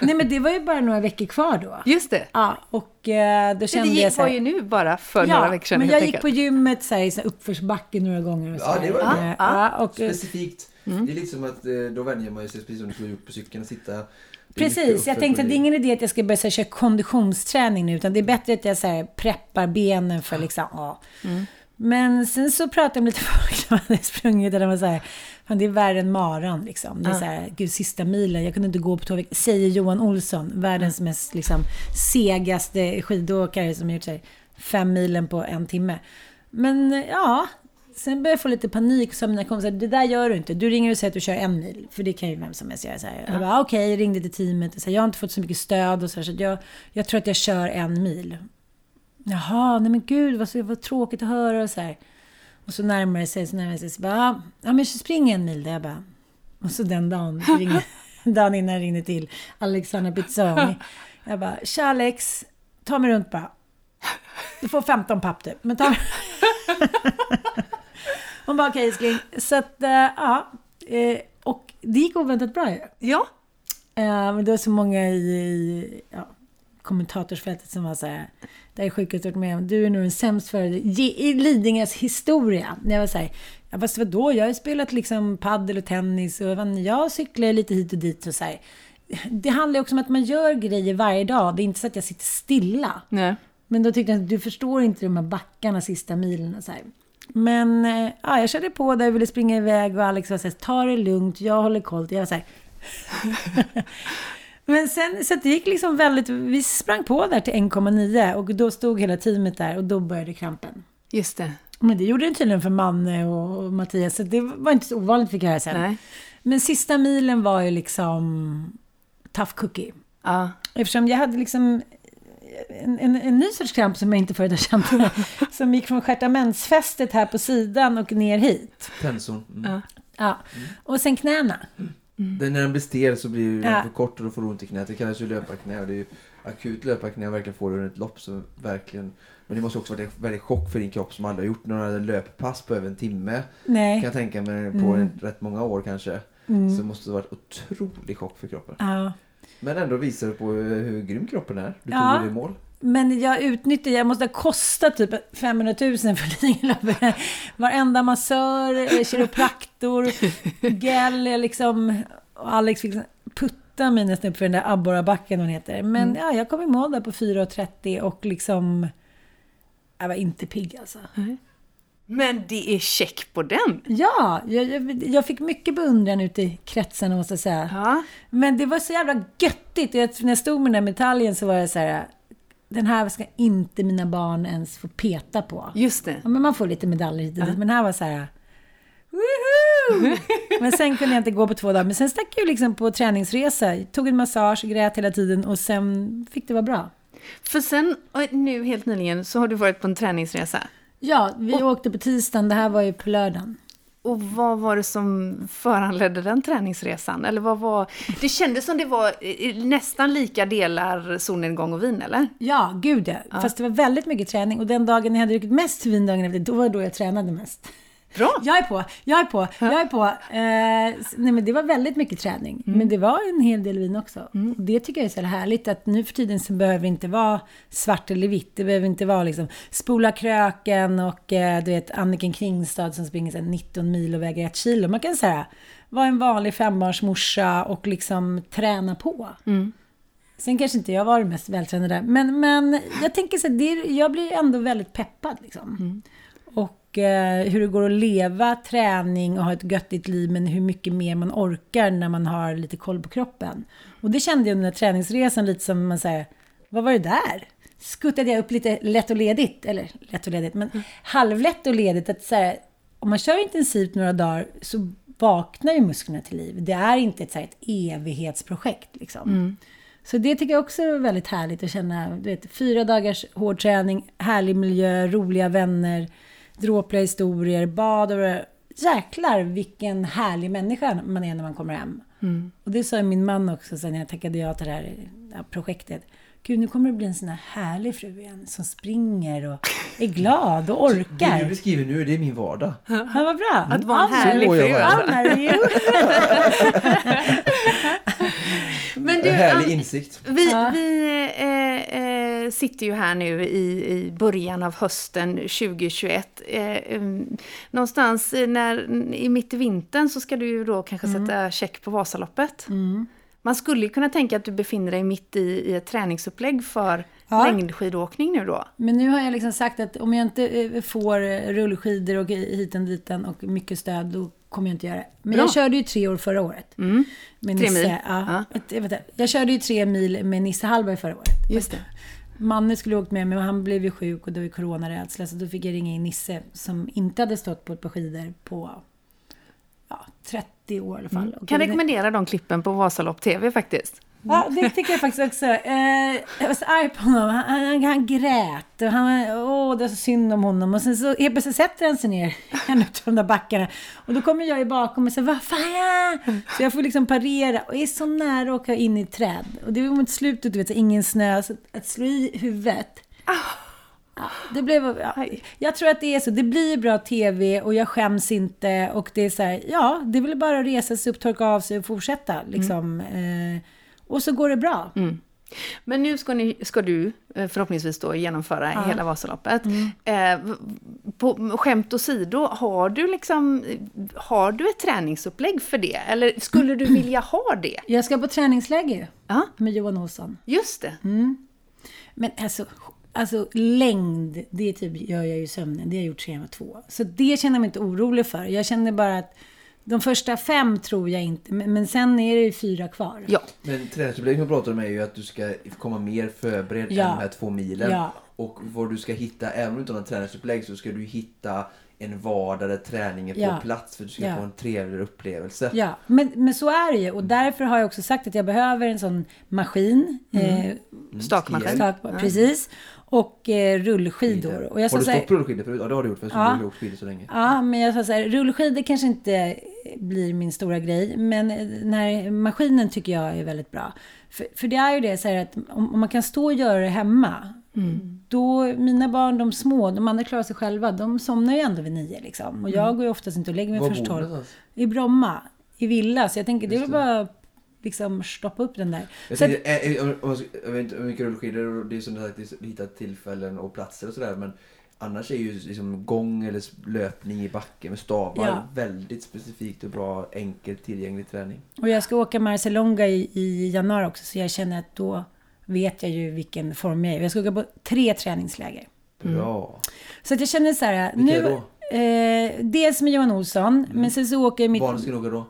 Nej, men det var ju bara några veckor kvar då. Just det. Ja, och då kände jag så här. Det var ju nu bara för några veckor sedan. Men jag gick på gymmet så här, i uppförsbacken några gånger. Och så det var det. Ja, och specifikt. Det är liksom att då vänjer man ju sig precis som du får gjort på cykeln och sitta. Precis, jag tänkte att det är ingen idé att jag ska börja köra konditionsträning nu. Utan det är bättre att jag så här, preppar benen för liksom, Men sen så pratade jag lite folk när man hade sprungit där de var så här, fan det är värre än maran liksom. Det är så här, gud sista milen, jag kunde inte gå på 2 veckor, säger Johan Olsson, världens mest liksom segaste skidåkare som har gjort så här, 5 milen på 1 timme. Men ja, sen började jag få lite panik som mina kompisar, det där gör du inte, du ringer och säger att du kör 1 mil, för det kan ju vem som helst göra så här. Jag bara okej, ringde till teamet och så här, jag har inte fått så mycket stöd och så här, så jag tror att jag kör 1 mil. Jaha, nej men gud, vad tråkigt att höra och så här. Och så närmar det sig så bara, ja men så springer 1 mil där jag bara. Och så den dagen innan ringde till Alexander Pizzoni. Jag bara, tja Alex, ta mig runt bara. Du får 15 papp typ, men ta mig. Hon bara, okej skling. Så att, ja. Och det gick oväntat bra ju. Ja. Men det var så många i kommentatorsfältet som var så här, det är sjukt att med, du är nog en sämst för i Lidingös historia. När jag var så här, fast vadå, jag har spelat liksom paddel och tennis och jag cyklar lite hit och dit och så här. Det handlar ju också om att man gör grejer varje dag, det är inte så att jag sitter stilla. Nej. Men då tyckte jag att du förstår inte de här backarna sista milen och så här. Men ja, jag körde på där jag ville springa iväg och Alex var så här, ta det lugnt, jag håller koll. Jag var så här. Men sen, så det gick liksom väldigt, vi sprang på där till 1,9 och då stod hela teamet där och då började krampen. Just det. Men det gjorde det tydligen för Manne och Mattias, så det var inte så ovanligt fick jag höra sen. Nej. Men sista milen var ju liksom tough cookie. Ja. Eftersom jag hade liksom en ny sorts kramp som jag inte förut har känt. Som gick från stjärtamentsfästet här på sidan och ner hit. Pensorn. Ja. Och sen knäna. När den blir stel så blir den för kort och då får du ont i knät. Det kallas ju löparknä och det är ju akut löparknä verkligen får du ett lopp så verkligen. Men det måste också vara väldigt chock för din kropp som aldrig har gjort några löppass på över en timme. Nej. Kan jag tänka mig på rätt många år kanske. Så måste det vara en otrolig chock för kroppen. Ja. Men ändå visar du på hur grym kroppen är. Du tog det i mål. Men jag måste kosta typ 500 000 för Lidingöloppet. Varenda massör, kiropraktor, gel, liksom. Och Alex fick putta mig nästan upp för den där abborrabacken hon heter. Men jag kom i mål där på 4.30 och liksom, jag var inte pigg alltså. Mm. Men det är check på den. Ja, jag fick mycket beundran ute i kretsen måste jag säga. Ja. Men det var så jävla göttigt. När jag stod med den här medaljen så var jag så här, den här ska inte mina barn ens få peta på. Just det. Ja, men man får lite medaljer hit och dit. Men här var så här, woohoo! Men sen kunde jag inte gå på 2 dagar. Men sen stack jag liksom på träningsresa. Jag tog en massage, grät hela tiden. Och sen fick det vara bra. För sen, nu helt nyligen, så har du varit på en träningsresa. Ja, vi åkte på tisdagen. Det här var ju på lördagen. Och vad var det som föranledde den träningsresan? Eller vad var... Det kändes som det var nästan lika delar solnedgång och vin, eller? Ja, gud ja. Fast det var väldigt mycket träning. Och den dagen jag hade druckit mest vin dagen efter, då var det då jag tränade mest. Bra! Jag är på. Nej, men det var väldigt mycket träning. Mm. Men det var en hel del vin också. Mm. Det tycker jag är så härligt att nu för tiden så behöver det inte vara svart eller vitt. Det behöver inte vara liksom spola kröken och du vet Anniken Kringstad som springer så 19 mil och väger 1 kilo. Man kan säga vara en vanlig fembarnsmorsa och liksom träna på. Mm. Sen kanske inte jag var den mest vältränade där. Men jag tänker så här, jag blir ändå väldigt peppad liksom. Mm. Och och hur det går att leva, träning och ha ett göttigt liv, men hur mycket mer man orkar när man har lite koll på kroppen. Och det kände jag under träningsresan lite som man säger, vad var det där? Skuttade jag upp lite lätt och ledigt, eller lätt och ledigt, men halvlätt och ledigt, att så här, om man kör intensivt några dagar så vaknar ju musklerna till liv. Det är inte ett, så här, ett evighetsprojekt liksom. Mm. Så det tycker jag också är väldigt härligt att känna. Du vet, 4 dagars hård träning, härlig miljö, roliga vänner, dråpliga historier, bad och rör. Jäklar vilken härlig människa man är när man kommer hem. Mm. Och det sa min man också sen jag tackade ja till det här projektet. Gud, nu kommer det bli en sån här härlig fru igen som springer och är glad och orkar. Det du beskriver nu, det är min vardag. Ja, vad bra. Att vara en härlig fru. Men du, härlig insikt. Vi sitter ju här nu i början av hösten 2021. Någonstans i mitt i vintern så ska du ju då kanske sätta check på Vasaloppet. Mm. Man skulle kunna tänka att du befinner dig mitt i ett träningsupplägg för längdskidåkning nu då. Men nu har jag liksom sagt att om jag inte får rullskidor och hit och diten och mycket stöd, då kommer jag inte göra det. Men jag körde ju 3 år förra året. Mm. Med 3 mil? Ja. Jag körde ju 3 mil med Nisse Hallberg förra året. Just det. Mannen skulle ha åkt med mig, men han blev ju sjuk och då var coronarädsla. Så då fick jag ringa in Nisse som inte hade stått på ett par skidor på 30 år i alla fall. Mm. Kan rekommendera de klippen på Vasalopp TV faktiskt. Mm. Ja, det tycker jag faktiskt också. Jag var så arg på honom. Han grät. Och det var så synd om honom. Och sen så sätter han sig ner en av de där backarna. Och då kommer jag ju bakom och säger, vad fan? Så jag får liksom parera. Och är så nära att åka in i träd. Och det var mot slutet, du vet, så ingen snö. Så att slå i huvudet. Ja, det blev, jag tror att det är så. Det blir bra tv och jag skäms inte. Och det är så här, det vill bara resa sig upp, torka av sig och fortsätta liksom. Och så går det bra. Mm. Men nu ska du förhoppningsvis då genomföra hela Vasaloppet. Mm. På skämt åsido, har du ett träningsupplägg för det? Eller skulle du vilja ha det? Jag ska på träningsläger med Johan Olsson. Just det. Mm. Men alltså längd, det typ gör jag ju sömnen. Det har jag gjort sedan jag var 2. Så det känner jag mig inte orolig för. Jag känner bara att de första 5 tror jag inte. Men sen är det ju 4 kvar. Ja. Men träningsupplägget som pratar om är ju att du ska komma mer förberedd än de här 2 milen. Ja. Och vad du ska hitta, även utan en träningsupplägg så ska du hitta en vardag där träningen får plats för att du ska få en trevligare upplevelse. Ja, men så är det ju. Och därför har jag också sagt att jag behöver en sån maskin. Stakmaskin. Precis. Och rullskidor. Och jag har du stått på rullskidor förut? Ja, det har du gjort, för jag har åkt skidor så länge. Ja, men jag sa så här, rullskidor kanske inte blir min stora grej. Men den här maskinen tycker jag är väldigt bra. För det är ju det så här att om man kan stå och göra det hemma. Mm. Då, mina barn, de små, de andra klarar sig själva. De somnar ju ändå vid 9 liksom. Och jag går ju oftast inte och lägger mig först 12. I Bromma, i villa. Så jag tänker, det är väl bara liksom stoppa upp den där. Jag vet inte hur mycket rullskidor, det är som sagt hitta tillfällen och platser och sådär. Men annars är ju liksom gång eller löpning i backen med stavar väldigt specifikt och bra, enkelt, tillgänglig träning. Och jag ska åka Marcialonga i januari också. Så jag känner att då vet jag ju vilken form jag är. Jag ska gå på 3 träningsläger. Bra. Så att jag känner så här. Vilka nu, då? Dels med Johan Olsson. Men sen så åker jag mitt... Var ska du åka då?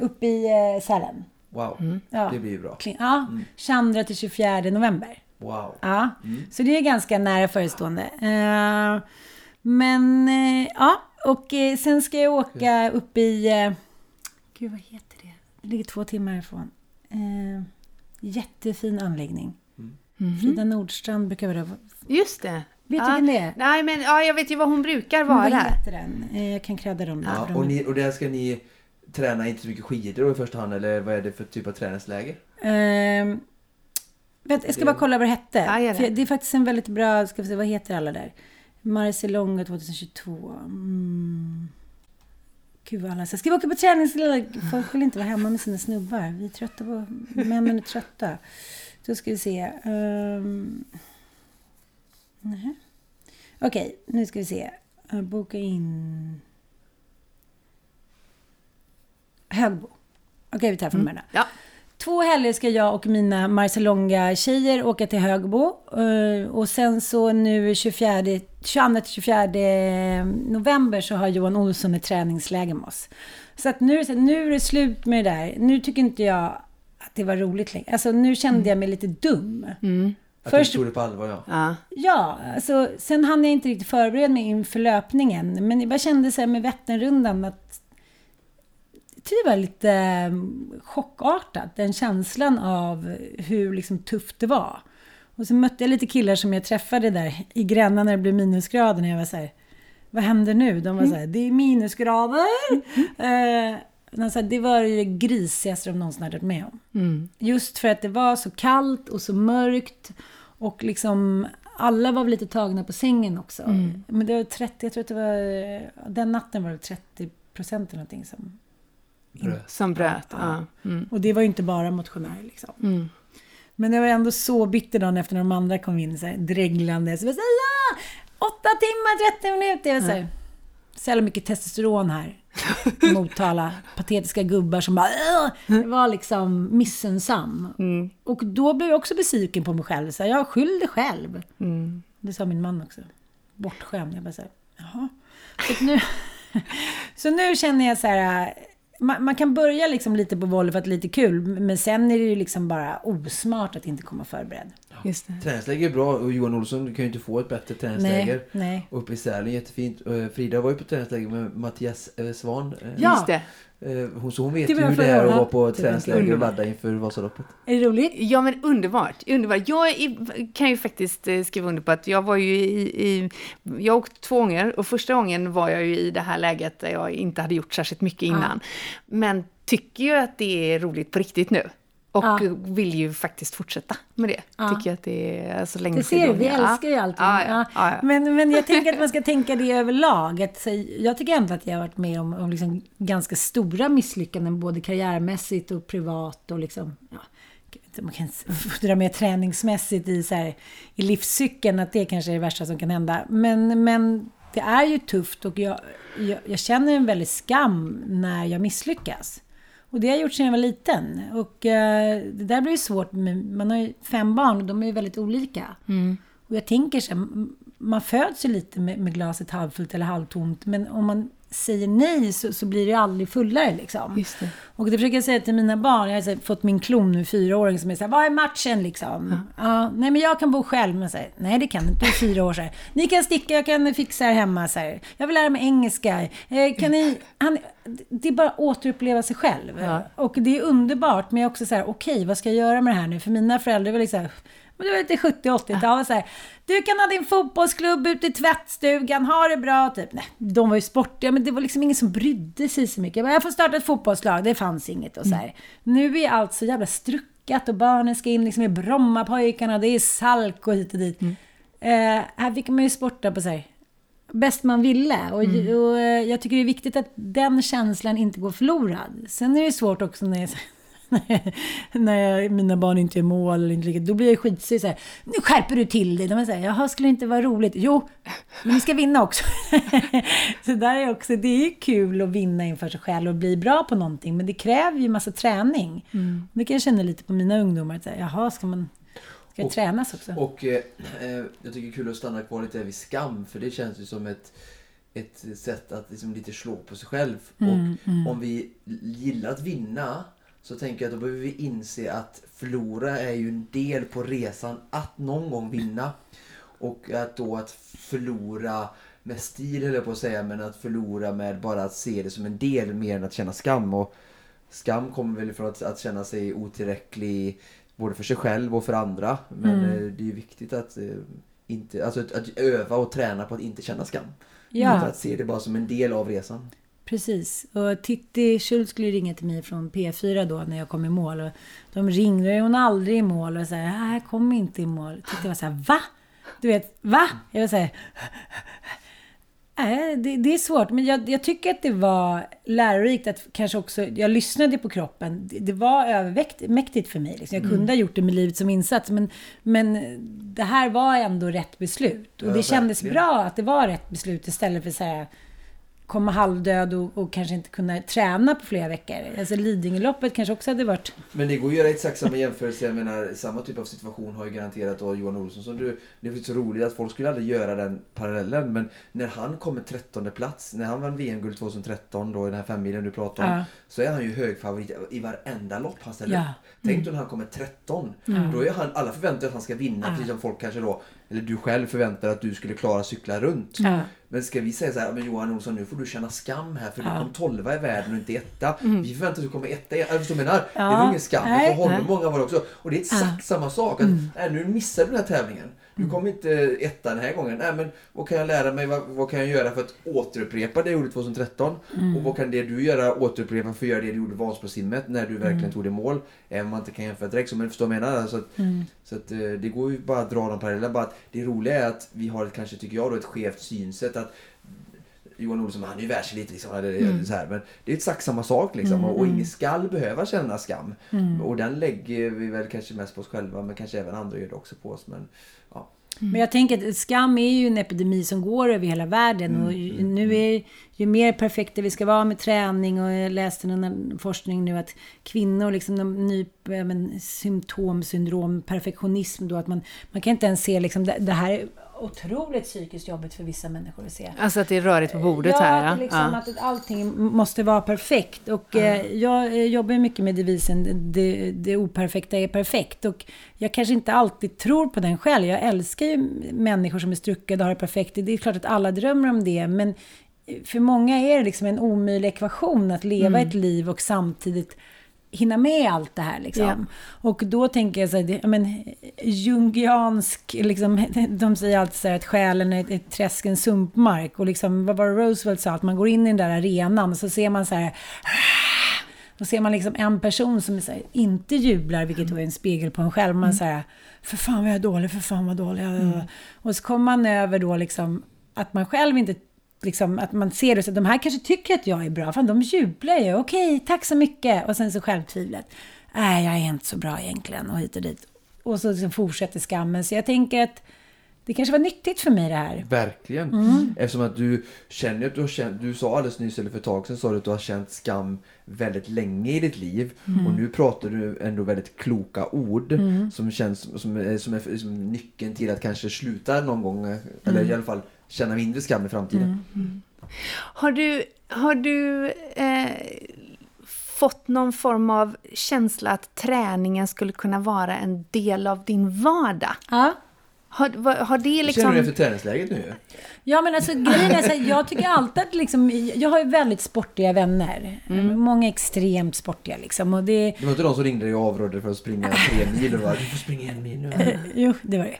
Upp i Sälen. Wow, det blir ju bra. 22-24 november. Wow. Ja. Mm. Så det är ganska nära förestående. Och sen ska jag åka upp i... Gud, vad heter det? Det ligger 2 timmar härifrån. Jättefin anläggning. Frida Nordstrand brukar vara... Just det. Vet du vem det är? Nej, men jag vet ju vad hon brukar vara. Vad heter den? Jag kan kräda dem. Ja, där. Och där ska ni träna inte så mycket skidor i första hand, eller vad är det för typ av träningsläger? Jag ska bara kolla vad det hette. Det är faktiskt en väldigt bra... Ska vi se, vad heter alla där? Marcialonga 2022. Gud, alla ska vi åka på träningsläger? Folk vill inte vara hemma med sina snubbar. Vi är trötta på... Männen är trötta. Då ska vi se. Okej, nu ska vi se. Boka in... Högbo. Okej, vi tar från med det. Två helger ska jag och mina Marcialonga-tjejer åka till Högbo. Och sen så nu 22-24 november så har Johan Olsson ett träningsläge med oss. Så att nu är det slut med det där. Nu tycker inte jag att det var roligt längre. Alltså nu kände jag mig lite dum. Mm. Först tog det på allvar, ja. Ja, alltså, sen hann jag inte riktigt förbereda mig inför löpningen. Men jag bara kände så här med Vätternrundan att det var lite chockartat. Den känslan av hur liksom tufft det var. Och så mötte jag lite killar som jag träffade där i Gränna när det blev minusgrader. När jag var så här, vad händer nu? De var så här, det är minusgrader. Det var det grisigaste de någonsin hade varit med om. Mm. Just för att det var så kallt och så mörkt. Och liksom alla var väl lite tagna på sängen också. Mm. Men det var 30, jag tror att det var... Den natten var det 30% eller någonting som... bröt. Ja. Mm. Och det var ju inte bara motionärer liksom. Mm. Men jag var ändå så bitter dagen efter när de andra kom in så här, dreglande. Så jag sa, ja! 8 timmar, 30 minuter. Jag var så här, så mycket testosteron här. Mottala patetiska gubbar som bara var liksom missensam. Mm. Och då blev jag också besviken på mig själv. Så här, jag skyllde själv. Mm. Det sa min man också. Bortskämd. Jag bara så här, jaha. Så nu känner jag så här... Man kan börja liksom lite på volley för att det är lite kul. Men sen är det ju liksom bara osmart att inte komma förberedd. Ja. Träningsläger är bra. Och Johan Olsson, du kan ju inte få ett bättre träningsläger. Nej. Uppe i Sälen, jättefint. Frida var ju på träningsläger med Mattias Svan. Just det. Hon vet hur det är att vara på träningsläger och ladda inför Vasaloppet. Är det roligt? Ja, men underbart. Jag kan ju faktiskt skriva under på att jag var ju jag åkte 2 gånger och första gången var jag ju i det här läget där jag inte hade gjort särskilt mycket innan. Men tycker ju att det är roligt på riktigt nu. Och vill ju faktiskt fortsätta med det. Tycker jag att det är så alltså länge sedan. Det ser vi älskar ju allting. Ja. Men jag tänker att man ska tänka det överlag. Jag tycker ändå att jag har varit med om liksom ganska stora misslyckanden. Både karriärmässigt och privat. Och liksom, man kan dra med träningsmässigt i livscykeln. Att det kanske är det värsta som kan hända. Men det är ju tufft. Och jag känner en väldigt skam när jag misslyckas. Och det har jag gjort sedan jag var liten. Och det där blir ju svårt. Man har ju 5 barn och de är ju väldigt olika. Mm. Och jag tänker så här, man föds ju lite med glaset halvfullt eller halvtomt. Men om man säger nej så blir det ju aldrig fullare liksom. Just det. Och det försöker jag säga till mina barn. Jag har fått min klon nu, 4-åring, som är så här, vad är matchen liksom? Nej, men jag kan bo själv. Men så här, nej, det kan inte, du är 4 år. Så här, ni kan sticka, jag kan fixa här hemma. Så här, jag vill lära mig engelska. Det är bara att återuppleva sig själv. Ja. Och det är underbart. Men jag är också så här, okej, vad ska jag göra med det här nu? För mina föräldrar var liksom... Men det var lite 70-80-tal. Ja. Du kan ha din fotbollsklubb ute i tvättstugan. Ha det bra. Typ. Nej, de var ju sportiga. Men det var liksom ingen som brydde sig så mycket. Jag får starta ett fotbollslag. Det fanns inget. Och så här. Nu är allt så jävla struckat. Och barnen ska in liksom i Brommapojkarna. Det är salk och hit och dit. Här fick man ju sporta på så här, bäst man ville. Och jag tycker det är viktigt att den känslan inte går förlorad. Sen är det svårt också när jag... när mina barn inte är mål eller inte riktigt, då blir jag skitsig så här, nu skärper du till dig. De säger, jaha, skulle det inte vara roligt? Jo, men vi ska vinna också. Så där är också, det är ju kul att vinna inför sig själv och bli bra på någonting, men det kräver ju massa träning. Det kan jag känna lite på mina ungdomar att säga, jaha, ska jag tränas också? Och jag tycker det är kul att stanna kvar lite vid skam, för det känns ju som ett sätt att liksom lite slå på sig själv. Om vi gillar att vinna, så tänker jag att då behöver vi inse att förlora är ju en del på resan att någon gång vinna. Och att då att förlora med stil, höll jag på att säga, men att förlora med bara att se det som en del mer än att känna skam. Och skam kommer väl ifrån att känna sig otillräcklig både för sig själv och för andra. Men det är ju viktigt att, inte, alltså att öva och träna på att inte känna skam. Ja. Att se det bara som en del av resan. Precis, och Titti Schult skulle ringa till mig från P4 då när jag kom i mål, och de ringde, hon aldrig i mål och så här, kom inte i mål. Titti var så här, va? Du vet, va? Jag var så här, det är svårt, men jag tycker att det var lärorikt att kanske också, jag lyssnade på kroppen, det var övermäktigt för mig liksom. Jag kunde ha gjort det med livet som insats, men det här var ändå rätt beslut, och det kändes bra att det var rätt beslut istället för så här, komma halvdöd och kanske inte kunna träna på flera veckor. Alltså Lidingloppet kanske också hade varit... Men det går ju att göra exakt samma jämförelse. Jag menar, samma typ av situation har ju garanterat av Johan Olsson. Så det är så roligt att folk skulle aldrig göra den parallellen. Men när han kommer 13:e plats, när han vann VM-guld 2013 då, i den här 5-milen du pratar om, så är han ju högfavorit i varenda lopp han ställer upp. Tänk då när han kommer 13. Då är han, alla förväntar att han ska vinna, precis som folk kanske då, eller du själv förväntar att du skulle klara cykla runt. Men ska vi säga så här, men Johan Olsson, nu får du känna skam här för du kom 12:a i världen och inte 1:a. Vi förväntar att du kommer 1:a. Jag förstår menar, det är ingen skam. För honom många var det också. Och det är exakt samma sak. Att, nej, nu missar du den här tävlingen. Du kommer inte 1:a den här gången. Nej, men vad kan jag lära mig? Vad kan jag göra för att återupprepa det jag gjorde 2013? Och vad kan det du göra återupprepa för att göra det du gjorde Vansbrosimmet när du verkligen tog det mål? Även om man inte kan jämföra direkt, men förstår menar. Så att det går ju bara att dra de parallella. Bara att det roliga är att vi har ett, kanske tycker jag då, ett skevt synsätt att Johan Olsson, han är ju världselit liksom, så här, men det är exakt samma sak liksom, och ingen skall behöva känna skam, och den lägger vi väl kanske mest på oss själva, men kanske även andra gör det också på oss, men ja. Men jag tänker att skam är ju en epidemi som går över hela världen, och nu är ju mer perfekta vi ska vara med träning, och jag läste någon forskning nu att kvinnor liksom, de symptomsyndrom, perfektionism då, att man kan inte ens se liksom, det här är otroligt psykiskt jobbigt för vissa människor att se. Alltså att det är rörigt på bordet här. Ja, liksom att allting måste vara perfekt. Och jag jobbar mycket med devisen det operfekta är perfekt. Och jag kanske inte alltid tror på den själv. Jag älskar ju människor som är struckade och har det perfekt. Det är klart att alla drömmer om det. Men för många är det liksom en omöjlig ekvation att leva ett liv och samtidigt hinna med allt det här liksom. Och då tänker jag så här, jungiansk liksom, de säger alltid så här att själen är ett träsk, en sumpmark, och liksom, vad var Roosevelt sa, att man går in i den där arenan och så ser man så här, då ser man liksom en person som så här, inte jublar, vilket är en spegel på en själv, man så här, för fan vad jag är dålig, och så kommer man över då liksom, att man själv inte liksom, att man ser det, att de här kanske tycker att jag är bra, fan de jublar ju, okej, tack så mycket, och sen så självtvivlet, jag är inte så bra egentligen, och hit och dit, och så liksom fortsätter skammen. Så jag tänker att det kanske var nyttigt för mig det här. Verkligen, eftersom att du känner att du sa alldeles nyss, eller för ett tag sedan sa du att du har känt skam väldigt länge i ditt liv, och nu pratar du ändå väldigt kloka ord som känns som nyckeln till att kanske sluta någon gång, eller i alla fall känna mindre skam i framtiden. Har du fått någon form av känsla att träningen skulle kunna vara en del av din vardag? Ja. Har det liksom... Känner du det för träningsläget nu? Ja, men alltså grejen är så här, jag tycker alltid att liksom, jag har ju väldigt sportiga vänner. Många extremt sportiga liksom, och det var inte de som ringde dig och avrådde för att springa 3 mil och bara, du får springa 1 mil nu. Jo, det var det.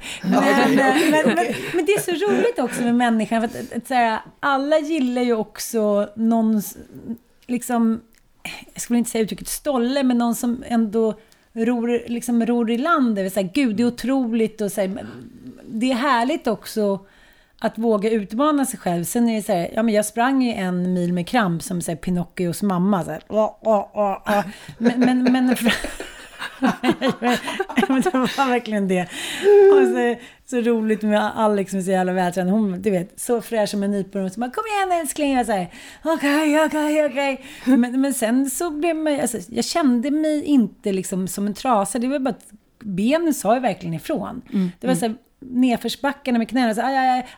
Men det är så roligt också med människan, för att så här, alla gillar ju också någon liksom, jag skulle inte säga uttrycket stolle, men någon som ändå ror i land, det vill säga, gud det är otroligt, och så här, det är härligt också att våga utmana sig själv. Sen är det så här, ja men jag sprang ju 1 mil med kramp som så här, Pinocchios mamma så här, men det var verkligen det. Och så roligt med Alex som är så jävla vältränad. Hon, du vet, så fräsch som en nypon. Så man, kom igen älskling. Jag säger, okej. Men sen så blev man, alltså, jag kände mig inte liksom som en trasa. Det var bara att benen sa ju verkligen ifrån. Det var så här, nedförsbackarna med knäna. Så, aj.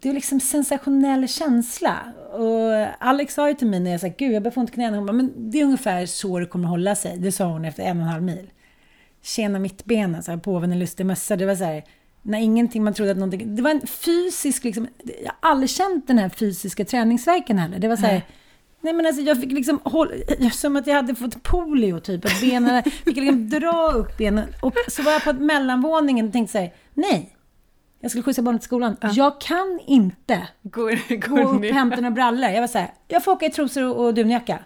Det är liksom en sensationell känsla. Och Alex sa ju till mig när jag sa, gud jag behöver inte knäna. Hon bara, men det är ungefär så det kommer att hålla sig. Det sa hon efter 1,5 mil. Tjena mitt ben, alltså, påven en lustig mössa. Det var så här, när ingenting man trodde att någonting... Det var en fysisk liksom... Jag har aldrig känt den här fysiska träningsverken heller. Det var så här... Nej men alltså jag fick liksom som att jag hade fått polio typ. Att benen fick liksom dra upp benen. Och så var jag på mellanvåningen och tänkte så här, nej. Jag skulle skjutsa barnet till skolan. Jag kan inte gå upp och hämta några brallor. Jag var så här, jag får åka i trosor och dunjacka.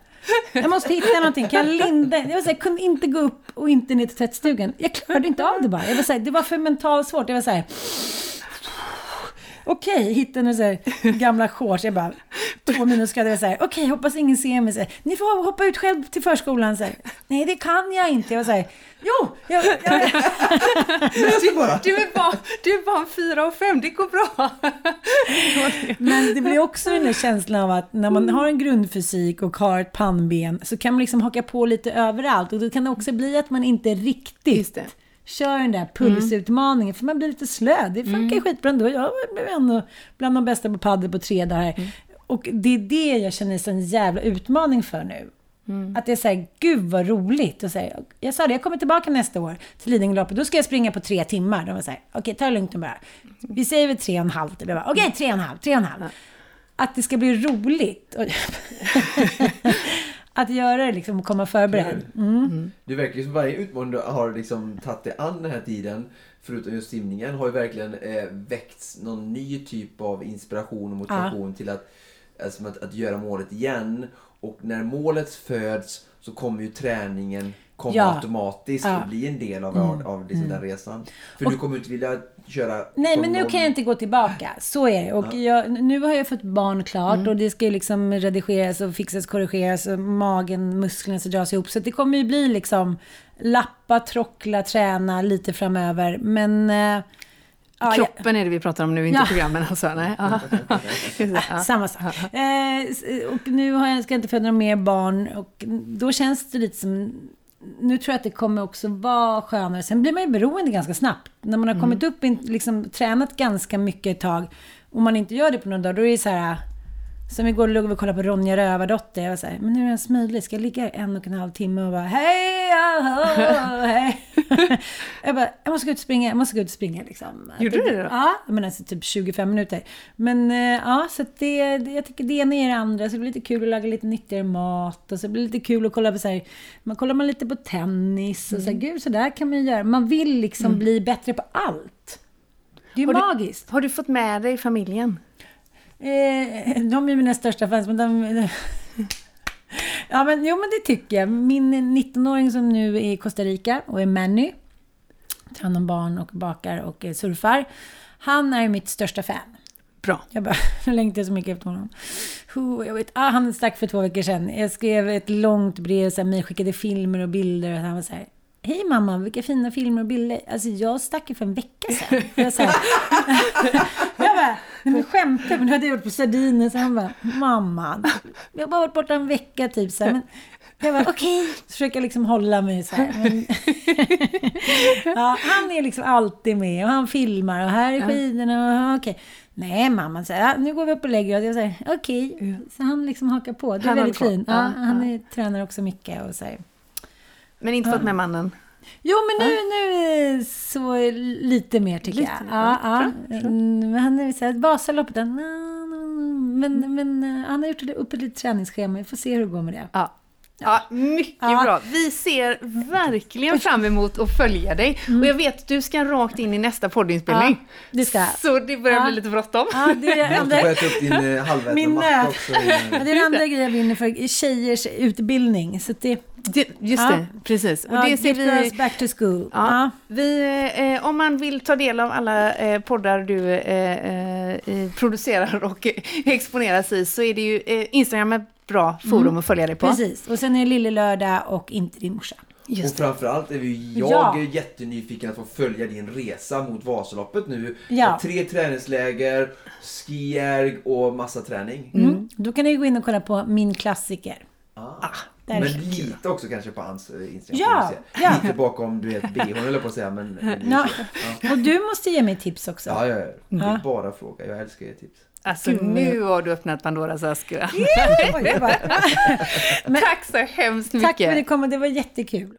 Jag måste hitta någonting. Kan linda? Jag var så här, kunde inte gå upp och inte ner till tvättstugan. Jag klarade inte av det bara. Jag var så här, det var för mentalt svårt. Jag var så här, okej, hittade nu så här gamla shorts. Jag bara, 2 minusgrader och säger, okej, hoppas ingen ser mig. Säger, ni får hoppa ut själv till förskolan. Säger, nej, det kan jag inte. Jag säger, jo! Du är bara 4 och 5, det går bra. Men det blir också den där känslan av att när man har en grundfysik och har ett pannben så kan man liksom haka på lite överallt. Och då kan det också bli att man inte riktigt kör den där pulsutmaningen. För man blir lite slö. Det funkar skitbra ändå. Jag blev ändå bland de bästa på padel på 3 dagar. Och det är det jag känner som en jävla utmaning för nu. Att det är såhär, gud vad roligt. Och så här, jag sa det, jag kommer tillbaka nästa år till Lidingloppet. Då ska jag springa på 3 timmar. De var såhär, okej, ta det lugnt och bara. Vi säger väl 3,5. Okej, 3,5. Ja. Att det ska bli roligt. Att göra det liksom och komma förberedd. Det verkar som liksom, varje utmaning du har liksom tagit dig an den här tiden, förutom just simningen, har ju verkligen väckts någon ny typ av inspiration och motivation till att göra målet igen. Och när målet föds så kommer ju träningen automatiskt och bli en del av liksom den resan. För och, du kommer inte vilja köra... Nej, men nu kan jag inte gå tillbaka. Så är det. Och nu har jag fått barn klart och det ska ju liksom redigeras och fixas, korrigeras och magen, musklerna ska dras ihop. Så det kommer ju bli liksom lappa, trockla, träna lite framöver. Men... Kroppen är det vi pratar om nu, inte programmen alltså. Nej. Samma sak. Och nu ska jag inte föda några mer barn. Och då känns det lite som... Nu tror jag att det kommer också vara skönare. Sen blir man ju beroende ganska snabbt. När man har kommit upp liksom tränat ganska mycket ett tag. Och man inte gör det på någon dag, då är det så här... Som igår låg vi och kollade på Ronja Rövardotter. Jag var så här, men nu är det ens möjligt. Ska jag ligga 1,5 timme och bara hej, hej. Jag bara, jag måste gå ut och springa liksom. Gjorde du det då? Ja, men alltså typ 25 minuter. Men ja, så att det jag tycker det ena är det andra. Så det blir lite kul att laga lite nyttigare mat. Och så blir det lite kul att kolla på så här, kollar man lite på tennis. Och så här, gud, så där kan man ju göra. Man vill liksom bli bättre på allt. Det är ju magiskt. Har du fått med dig familjen? De är mina största fans, men men det tycker jag. Min 19-åring som nu är i Costa Rica och är Manny, tar hand om barn och bakar och surfar, han är mitt största fan. Bra. Jag längtar så mycket efter honom. Han stack för 2 veckor sedan. Jag skrev ett långt brev så här, mig skickade filmer och bilder och han var så här: hej mamma, vilka fina filmer och bilder. Alltså jag stack ju för en vecka sedan. Jag bara, nej men skämtar, men nu hade jag varit på Sardinien. Så han bara, mamma, jag har bara varit borta en vecka typ. Så här, men jag bara, okej. Så försöker jag liksom hålla mig så här. Men, han är liksom alltid med och han filmar och här är skidorna och okej. Nej mamma, så här, nu går vi upp och lägger oss. Jag säger, okej. Så han liksom hakar på. Det är han väldigt fin. Tränar också mycket och så här. Men inte fått med mannen? Jo, men nu så lite mer tycker lite jag. Han är så här, Vasaloppet. Men han har gjort det upp ett litet träningsschema. Vi får se hur det går med det. Mycket bra. Vi ser verkligen fram emot att följa dig. Och jag vet att du ska rakt in i nästa poddinspelning. Det ska. Så det börjar bli lite bråttom. Det är det andra. Du har börjat upp din halvättermatt också. Det är den andra grejen jag vinner för tjejers utbildning. Så det... Just det, precis. Och det ser vi back to school. Vi, om man vill ta del av alla poddar du producerar och exponeras i, så är det ju Instagram ett bra forum att följa dig på. Precis, och sen är det Lille Lördag och Inte din morsa. Just och framförallt är jag jättenyfiken att få följa din resa mot Vasaloppet nu. Ja. 3 träningsläger, skierg och massa träning. Då kan ni gå in och kolla på min klassiker. Men lite också kanske på hans Instagram. Lite bakom, du vet, BH eller på att säga. Och du måste ge mig tips också. Det är bara fråga. Jag älskar er tips. Alltså nu har du öppnat Pandoras ask. Tack så hemskt mycket. Tack för att du kom, det var jättekul.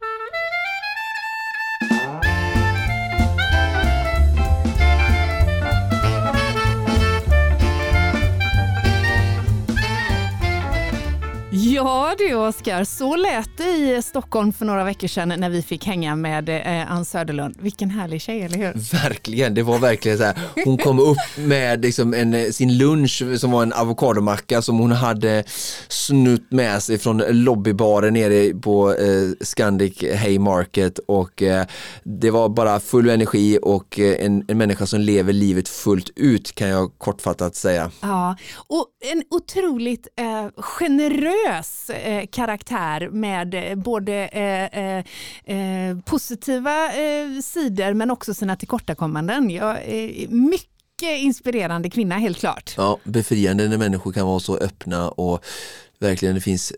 Ja du Oscar, så lät det i Stockholm för några veckor sedan när vi fick hänga med Ann Söderlund. Vilken härlig tjej, eller hur? Verkligen, det var verkligen så här. Hon kom upp med liksom sin lunch som var en avokadomacka som hon hade snutt med sig från lobbybaren nere på Scandic Haymarket, och det var bara full energi och en människa som lever livet fullt ut, kan jag kortfattat säga. Ja, och en otroligt generös karaktär med både positiva sidor men också sina tillkortakommanden. Mycket inspirerande kvinna, helt klart. Ja, befriande när människor kan vara så öppna och verkligen det finns,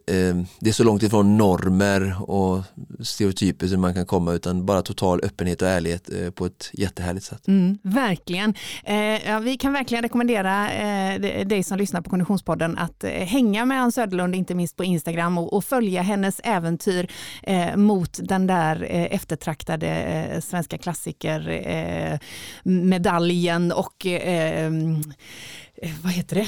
det är så långt ifrån normer och stereotyper som man kan komma, utan bara total öppenhet och ärlighet på ett jättehärligt sätt. Mm, verkligen. Ja, vi kan verkligen rekommendera dig som lyssnar på Konditionspodden att hänga med Ann Söderlund, inte minst på Instagram, och följa hennes äventyr mot den där eftertraktade svenska klassiker medaljen och vad heter det?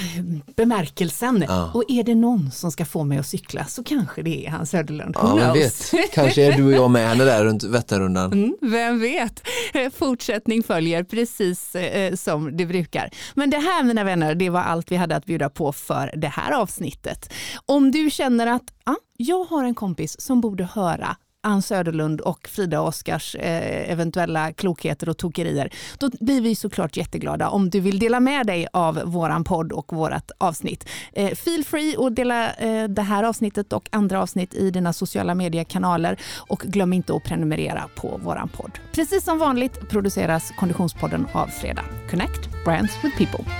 Bemärkelsen. Ja. Och är det någon som ska få mig att cykla så kanske det är Ann Söderlund. Ja, vem vet. Kanske är du och jag med henne där runt Vätternrundan. Mm, vem vet. Fortsättning följer, precis som det brukar. Men det här, mina vänner, det var allt vi hade att bjuda på för det här avsnittet. Om du känner att jag har en kompis som borde höra Ann Söderlund och Frida Oscars eventuella klokheter och tokerier, då blir vi såklart jätteglada om du vill dela med dig av våran podd och vårat avsnitt. Feel free att dela det här avsnittet och andra avsnitt i dina sociala mediekanaler, och glöm inte att prenumerera på våran podd. Precis som vanligt produceras Konditionspodden av Freda. Connect Brands with People.